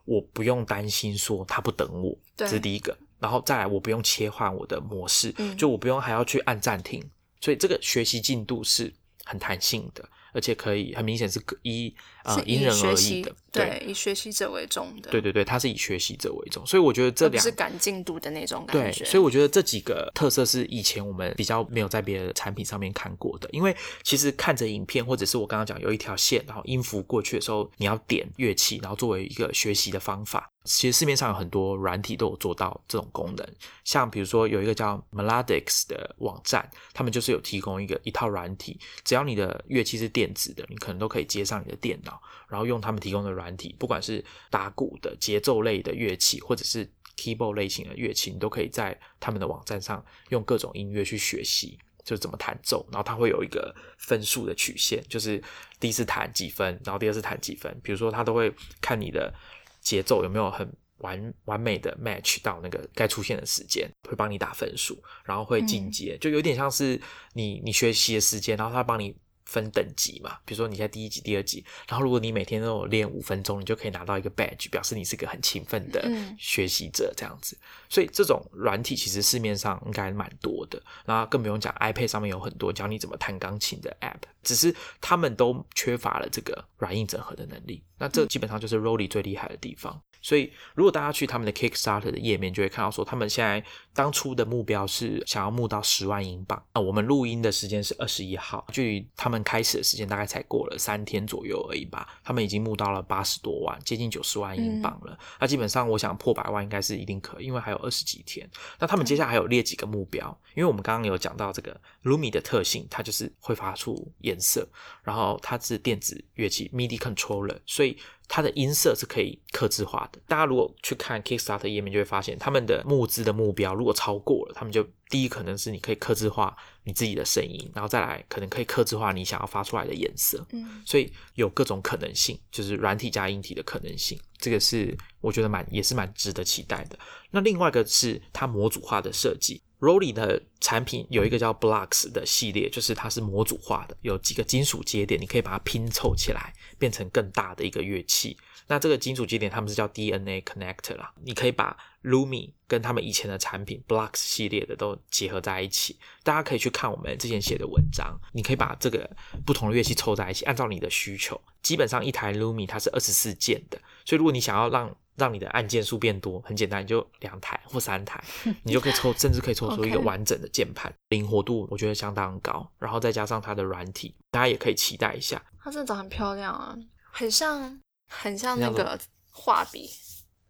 我不用担心说他不等我，这是第一个。然后再来我不用切换我的模式、嗯、就我不用还要去按暂停，所以这个学习进度是很弹性的，而且可以很明显是依、呃、因人而异的。 对, 对以学习者为重的，对对对，它是以学习者为重，所以我觉得这两不是赶进度的那种感觉。对，所以我觉得这几个特色是以前我们比较没有在别的产品上面看过的。因为其实看着影片，或者是我刚刚讲有一条线然后音符过去的时候你要点乐器，然后作为一个学习的方法，其实市面上有很多软体都有做到这种功能。像比如说有一个叫 Melodix 的网站，他们就是有提供一个一套软体，只要你的乐器是电子的，你可能都可以接上你的电脑，然后用他们提供的软体，不管是打鼓的节奏类的乐器或者是 keyboard 类型的乐器，你都可以在他们的网站上用各种音乐去学习就是怎么弹奏。然后它会有一个分数的曲线，就是第一次弹几分，然后第二次弹几分，比如说它都会看你的节奏有没有很 完, 完美的 match 到那个该出现的时间，会帮你打分数，然后会进阶、嗯、就有点像是你你学习的时间，然后它帮你分等级嘛，比如说你现在第一级第二级，然后如果你每天都有练五分钟，你就可以拿到一个 badge， 表示你是个很勤奋的学习者这样子、嗯、所以这种软体其实市面上应该蛮多的，然后更不用讲 iPad 上面有很多教你怎么弹钢琴的 app， 只是他们都缺乏了这个软硬整合的能力，那这基本上就是 ROLI 最厉害的地方。所以如果大家去他们的 Kickstarter 的页面，就会看到说他们现在当初的目标是想要募到十万英镑，那我们录音的时间是二十一号，距离他们开始的时间大概才过了三天左右而已吧，他们已经募到了八十多万，接近九十万英镑了、嗯、那基本上我想破百万应该是一定可以，因为还有二十几天。那他们接下来还有列几个目标，因为我们刚刚有讲到这个 Lumi 的特性，它就是会发出颜色，然后它是电子乐器 MIDI controller， 所以它的音色是可以客制化的。大家如果去看 Kickstarter 页面就会发现，他们的募资的目标如果超过了，他们就第一可能是你可以客制化你自己的声音，然后再来可能可以客制化你想要发出来的颜色、嗯、所以有各种可能性，就是软体加硬体的可能性，这个是我觉得蛮也是蛮值得期待的。那另外一个是它模组化的设计， ROLI 的产品有一个叫 Blocks 的系列，就是它是模组化的，有几个金属节点你可以把它拼凑起来变成更大的一个乐器。那这个金属节点他们是叫 D N A Connector 啦，你可以把 Lumi 跟他们以前的产品 Blocks 系列的都结合在一起，大家可以去看我们之前写的文章，你可以把这个不同的乐器凑在一起，按照你的需求。基本上一台 Lumi 它是二十四键的，所以如果你想要让让你的按键数变多，很简单，你就两台或三台你就可以抽，甚至可以抽出一个完整的键盘、okay. 灵活度我觉得相当高，然后再加上它的软体，大家也可以期待一下。它真的长得很漂亮啊，很像很像那个画笔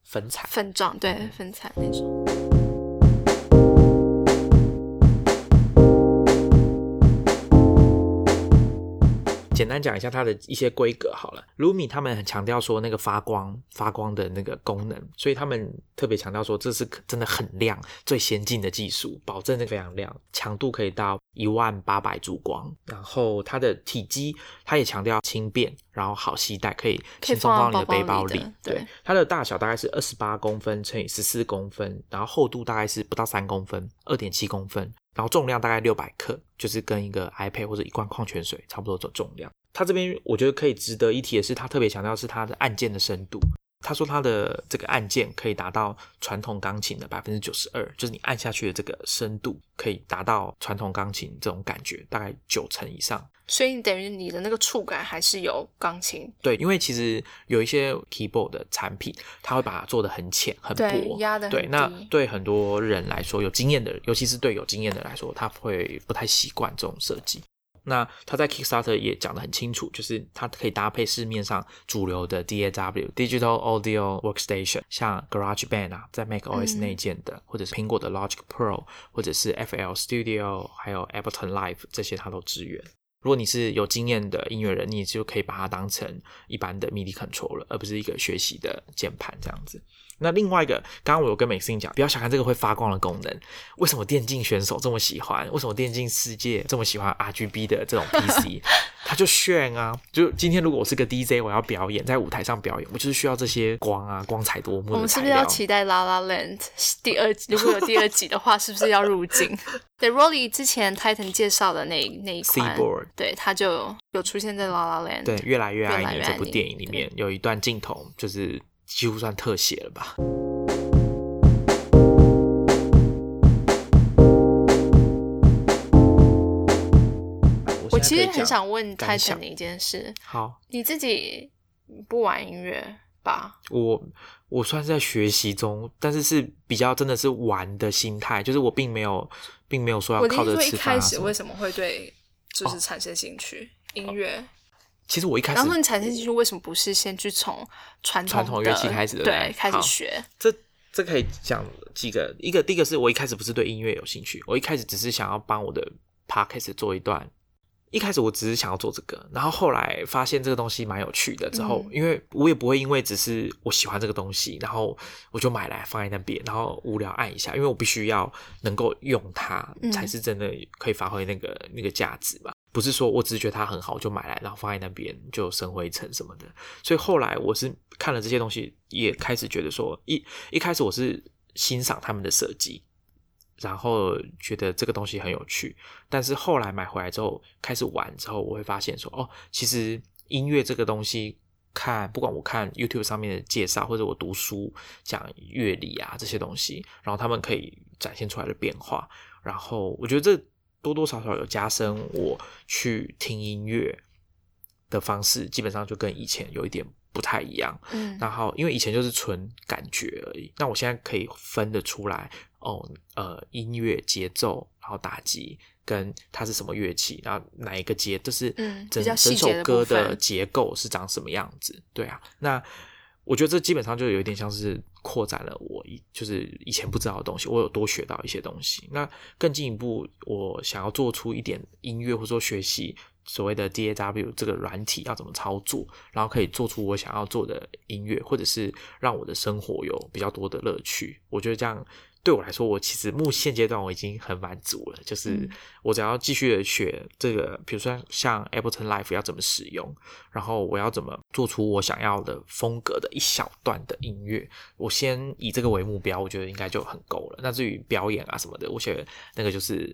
粉彩粉状，对，粉彩那种。简单讲一下它的一些规格好了。 Lumi 他们很强调说那个发光发光的那个功能，所以他们特别强调说这是真的很亮，最先进的技术，保证非常亮，强度可以到一万八百烛光。然后它的体积它也强调轻便，然后好携带，可以轻松放到你的背包 里, 包包里。 对, 对，它的大小大概是二十八公分乘以十四公分，然后厚度大概是不到三公分， 二点七公分，然后重量大概六百克，就是跟一个 iPad 或者一罐矿泉水差不多的重量。它这边我觉得可以值得一提的是，它特别强调是它的按键的深度，他说他的这个按键可以达到传统钢琴的 百分之九十二， 就是你按下去的这个深度可以达到传统钢琴这种感觉，大概九成以上，所以等于你的那个触感还是有钢琴。对，因为其实有一些 keyboard 的产品他会把它做得很浅很薄，对，压得很低。对，那对很多人来说，有经验的，尤其是对有经验的来说，他会不太习惯这种设计。那他在 Kickstarter 也讲得很清楚，就是他可以搭配市面上主流的 D A W Digital Audio Workstation， 像 GarageBand 啊，在 macOS 内建的、嗯、或者是苹果的 Logic Pro， 或者是 F L Studio， 还有 Ableton Live， 这些他都支援。如果你是有经验的音乐人，你就可以把它当成一般的 M I D I controller， 而不是一个学习的键盘这样子。那另外一个，刚刚我有跟 Maxine 讲，不要小看这个会发光的功能。为什么电竞选手这么喜欢？为什么电竞世界这么喜欢 R G B 的这种 P C？ 他就炫啊！就今天如果我是个 D J， 我要表演，在舞台上表演，我就是需要这些光啊，光彩夺目的材料。我们是不是要期待 La La Land 第二集？如果有第二集的话，是不是要入境？对 ，ROLI 之前 Titan 介绍的那那一款 Seaboard， 对，他就有出现在 La La Land。对，越来越爱你这部电影里面有一段镜头就是。几乎算特写了吧。我其实很想问 Titan 的一件事，好，你自己不玩音乐吧？我我算是在学习中，但是是比较真的是玩的心态，就是我并没有并没有说要靠着吃饭、啊、我一开始为什么会对就是产生兴趣、哦、音乐、哦其实我一开始，然后你产生兴趣为什么不是先去从传统的传统乐器开始的？对，开始学。这这可以讲几个，一个第一个是我一开始不是对音乐有兴趣，我一开始只是想要帮我的 podcast 做一段。一开始我只是想要做这个，然后后来发现这个东西蛮有趣的之后、嗯、因为我也不会因为只是我喜欢这个东西然后我就买来放在那边然后无聊按一下，因为我必须要能够用它才是真的可以发挥那个那个价值吧。不是说我只是觉得它很好我就买来然后放在那边就生灰尘什么的。所以后来我是看了这些东西也开始觉得说一一开始我是欣赏他们的设计，然后觉得这个东西很有趣，但是后来买回来之后开始玩之后我会发现说哦，其实音乐这个东西看不管我看 YouTube 上面的介绍或者我读书讲乐理啊这些东西，然后他们可以展现出来的变化，然后我觉得这多多少少有加深我去听音乐的方式基本上就跟以前有一点不太一样、嗯、然后因为以前就是纯感觉而已，那我现在可以分得出来哦，呃，音乐节奏然后打击跟它是什么乐器然后哪一个节就是整、嗯、整首歌的结构是长什么样子。对啊，那我觉得这基本上就有一点像是扩展了我就是以前不知道的东西，我有多学到一些东西。那更进一步我想要做出一点音乐或者说学习所谓的 D A W 这个软体要怎么操作，然后可以做出我想要做的音乐或者是让我的生活有比较多的乐趣。我觉得这样对我来说我其实目前阶段我已经很满足了，就是我只要继续的学这个比如说像 Ableton Live 要怎么使用，然后我要怎么做出我想要的风格的一小段的音乐，我先以这个为目标，我觉得应该就很够了。那至于表演啊什么的我觉得那个就是、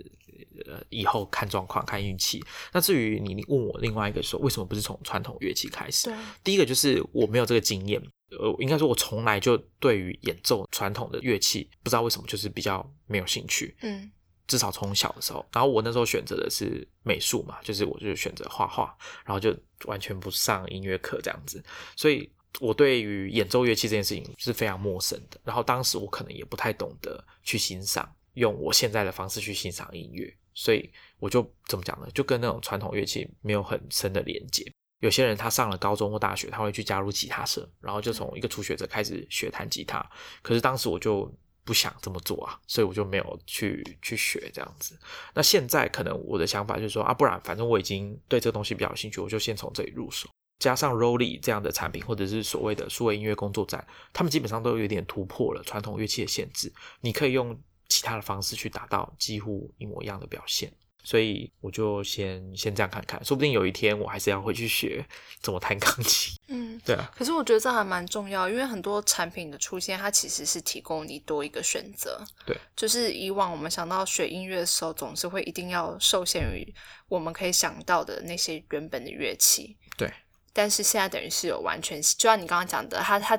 呃、以后看状况看运气。那至于你问我另外一个说为什么不是从传统乐器开始，第一个就是我没有这个经验，呃，应该说我从来就对于演奏传统的乐器不知道为什么就是比较没有兴趣，嗯，至少从小的时候。然后我那时候选择的是美术嘛，就是我就选择画画，然后就完全不上音乐课这样子，所以我对于演奏乐器这件事情是非常陌生的，然后当时我可能也不太懂得去欣赏，用我现在的方式去欣赏音乐，所以我就怎么讲呢，就跟那种传统乐器没有很深的连接。有些人他上了高中或大学他会去加入吉他社，然后就从一个初学者开始学弹吉他，可是当时我就不想这么做啊，所以我就没有去去学这样子。那现在可能我的想法就是说啊，不然反正我已经对这个东西比较有兴趣，我就先从这里入手。加上 ROLI 这样的产品或者是所谓的数位音乐工作站，他们基本上都有点突破了传统乐器的限制，你可以用其他的方式去达到几乎一模一样的表现，所以我就先先这样看看，说不定有一天我还是要回去学怎么弹钢琴。嗯，对啊。可是我觉得这还蛮重要，因为很多产品的出现它其实是提供你多一个选择。对，就是以往我们想到学音乐的时候总是会一定要受限于我们可以想到的那些原本的乐器。对，但是现在等于是有完全就像你刚刚讲的，它它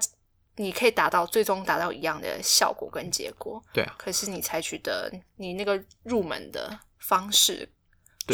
你可以达到最终达到一样的效果跟结果。对啊，可是你采取的你那个入门的方式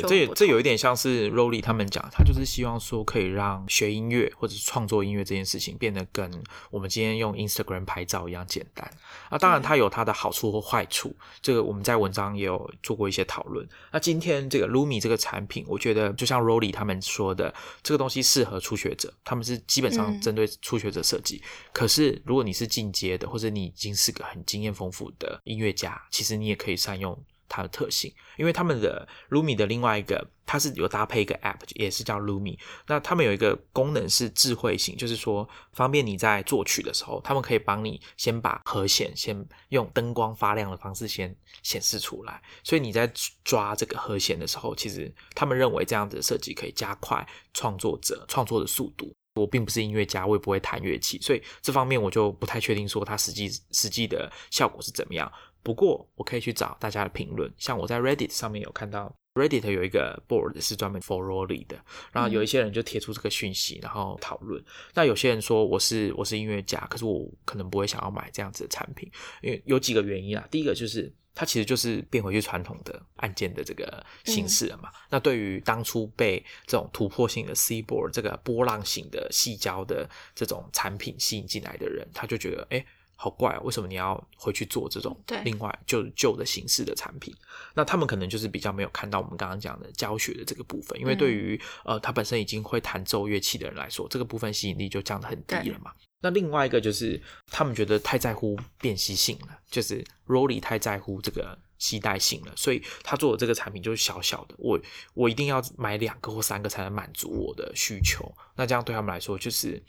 对，这这有一点像是 ROLI 他们讲，他就是希望说可以让学音乐或者是创作音乐这件事情变得跟我们今天用 Instagram 拍照一样简单。那、啊、当然它有它的好处或坏处，这个我们在文章也有做过一些讨论。那今天这个 Lumi 这个产品，我觉得就像 ROLI 他们说的，这个东西适合初学者，他们是基本上针对初学者设计、嗯、可是如果你是进阶的，或者你已经是个很经验丰富的音乐家，其实你也可以善用它的特性。因为他们的 Lumi 的另外一个，它是有搭配一个 App 也是叫 Lumi， 那他们有一个功能是智慧型，就是说方便你在作曲的时候，他们可以帮你先把和弦先用灯光发亮的方式先显示出来，所以你在抓这个和弦的时候，其实他们认为这样子的设计可以加快创作者创作的速度。我并不是音乐家，我也不会弹乐器，所以这方面我就不太确定说它实际实际的效果是怎么样，不过我可以去找大家的评论。像我在 Reddit 上面有看到 Reddit 有一个 board 是专门 for ROLI 的，然后有一些人就贴出这个讯息然后讨论、嗯、那有些人说我是我是音乐家，可是我可能不会想要买这样子的产品，因为有几个原因啊。第一个就是它其实就是变回去传统的按键的这个形式了嘛、嗯、那对于当初被这种突破性的 Seaboard 这个波浪型的细胶的这种产品吸引进来的人，他就觉得诶好怪、啊、为什么你要回去做这种另外旧旧的形式的产品。那他们可能就是比较没有看到我们刚刚讲的教学的这个部分，因为对于、嗯、呃他本身已经会弹奏乐器的人来说，这个部分吸引力就降得很低了嘛。那另外一个就是他们觉得太在乎辨析性了，就是 ROLI 太在乎这个携带性了，所以他做的这个产品就是小小的，我我一定要买两个或三个才能满足我的需求。那这样对他们来说就是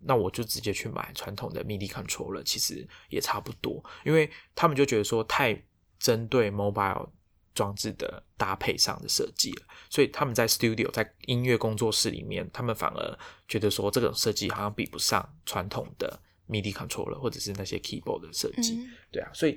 那我就直接去买传统的 M I D I controller 其实也差不多，因为他们就觉得说太针对 mobile 装置的搭配上的设计了，所以他们在 studio 在音乐工作室里面，他们反而觉得说这种设计好像比不上传统的 M I D I controller 或者是那些 keyboard 的设计、嗯、对啊。所以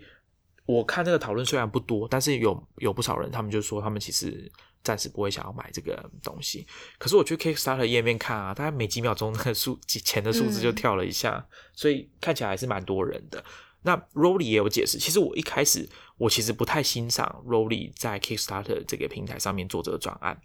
我看这个讨论虽然不多，但是有有不少人他们就说他们其实暂时不会想要买这个东西。可是我去 Kickstarter 页面看啊，大概每几秒钟那个数钱的数字就跳了一下、嗯、所以看起来还是蛮多人的。那 ROLI 也有解释，其实我一开始我其实不太欣赏 ROLI 在 Kickstarter 这个平台上面做这个专案，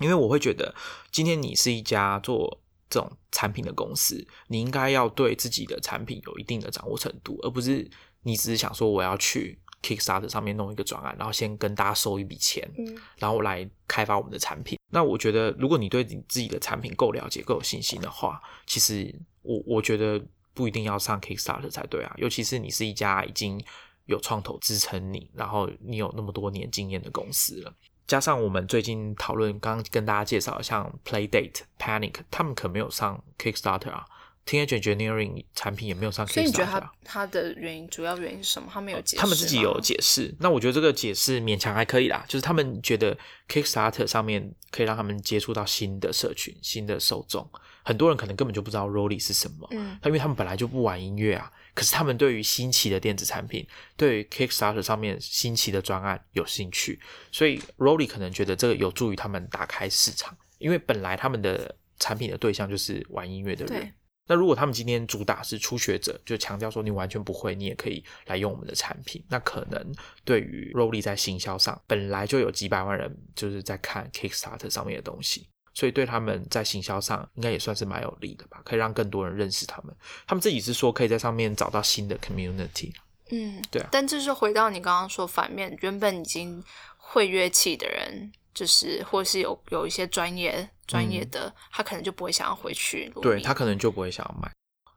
因为我会觉得今天你是一家做这种产品的公司，你应该要对自己的产品有一定的掌握程度，而不是你只是想说我要去Kickstarter 上面弄一个专案，然后先跟大家收一笔钱、嗯、然后来开发我们的产品。那我觉得如果你对你自己的产品够了解够有信心的话，其实我我觉得不一定要上 Kickstarter 才对啊，尤其是你是一家已经有创投支撑你，然后你有那么多年经验的公司了。加上我们最近讨论刚刚跟大家介绍像 Playdate、 Panic 他们可没有上 Kickstarter 啊，Teenage Engineering 产品也没有上 Kickstarter， 所以你觉得 它, 它的原因主要原因是什么？他们有解释吗？他们自己有解释，那我觉得这个解释勉强还可以啦，就是他们觉得 Kickstarter 上面可以让他们接触到新的社群新的受众，很多人可能根本就不知道 ROLI 是什么、嗯、因为他们本来就不玩音乐啊，可是他们对于新奇的电子产品，对于 Kickstarter 上面新奇的专案有兴趣，所以 ROLI 可能觉得这个有助于他们打开市场，因为本来他们的产品的对象就是玩音乐的人。那如果他们今天主打是初学者，就强调说你完全不会你也可以来用我们的产品，那可能对于 ROLI 在行销上本来就有几百万人就是在看 Kickstarter 上面的东西，所以对他们在行销上应该也算是蛮有利的吧，可以让更多人认识他们。他们自己是说可以在上面找到新的 community。 嗯，对啊。但这是回到你刚刚说反面，原本已经会乐器的人，就是或是有有一些专业专业的、嗯、他可能就不会想要回去，对，他可能就不会想要买。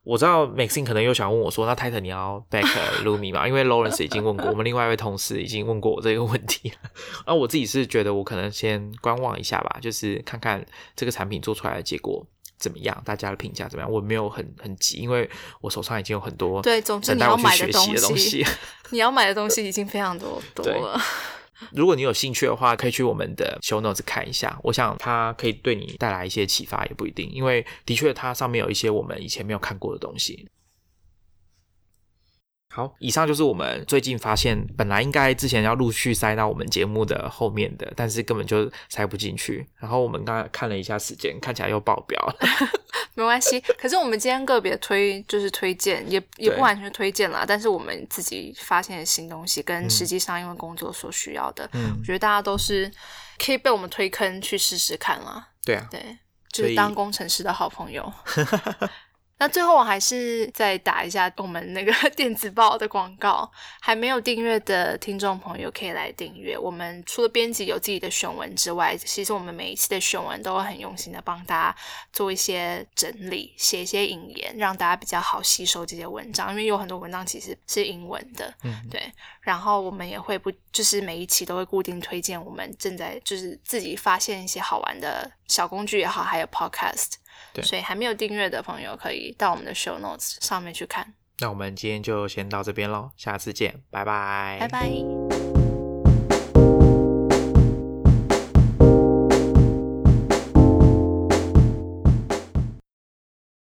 我知道 Maxine 可能又想问我说那 Titan 你要 back Lumi 嘛因为 Lawrence 已经问过我们另外一位同事已经问过我这个问题了。那我自己是觉得我可能先观望一下吧，就是看看这个产品做出来的结果怎么样，大家的评价怎么样，我没有很很急，因为我手上已经有很多对总之你要买的东西你要买的东西已经非常多多了。如果你有兴趣的话，可以去我们的 show notes 看一下，我想它可以对你带来一些启发也不一定，因为的确它上面有一些我们以前没有看过的东西。好，以上就是我们最近发现本来应该之前要陆续塞到我们节目的后面的，但是根本就塞不进去，然后我们刚才看了一下时间，看起来又爆表了没关系，可是我们今天个别推就是推荐也也不完全推荐啦，但是我们自己发现的新东西跟实际上因为工作所需要的、嗯、我觉得大家都是可以被我们推坑去试试看啦。对啊，对，就是当工程师的好朋友。那最后我还是再打一下我们那个电子报的广告，还没有订阅的听众朋友可以来订阅。我们除了编辑有自己的选文之外，其实我们每一期的选文都会很用心的帮大家做一些整理，写一些引言，让大家比较好吸收这些文章，因为有很多文章其实是英文的。嗯，对。然后我们也会不就是每一期都会固定推荐我们正在就是自己发现一些好玩的小工具也好，还有 podcast。对，所以还没有订阅的朋友可以到我们的 show notes 上面去看。那我们今天就先到这边咯，下次见，拜拜，拜拜。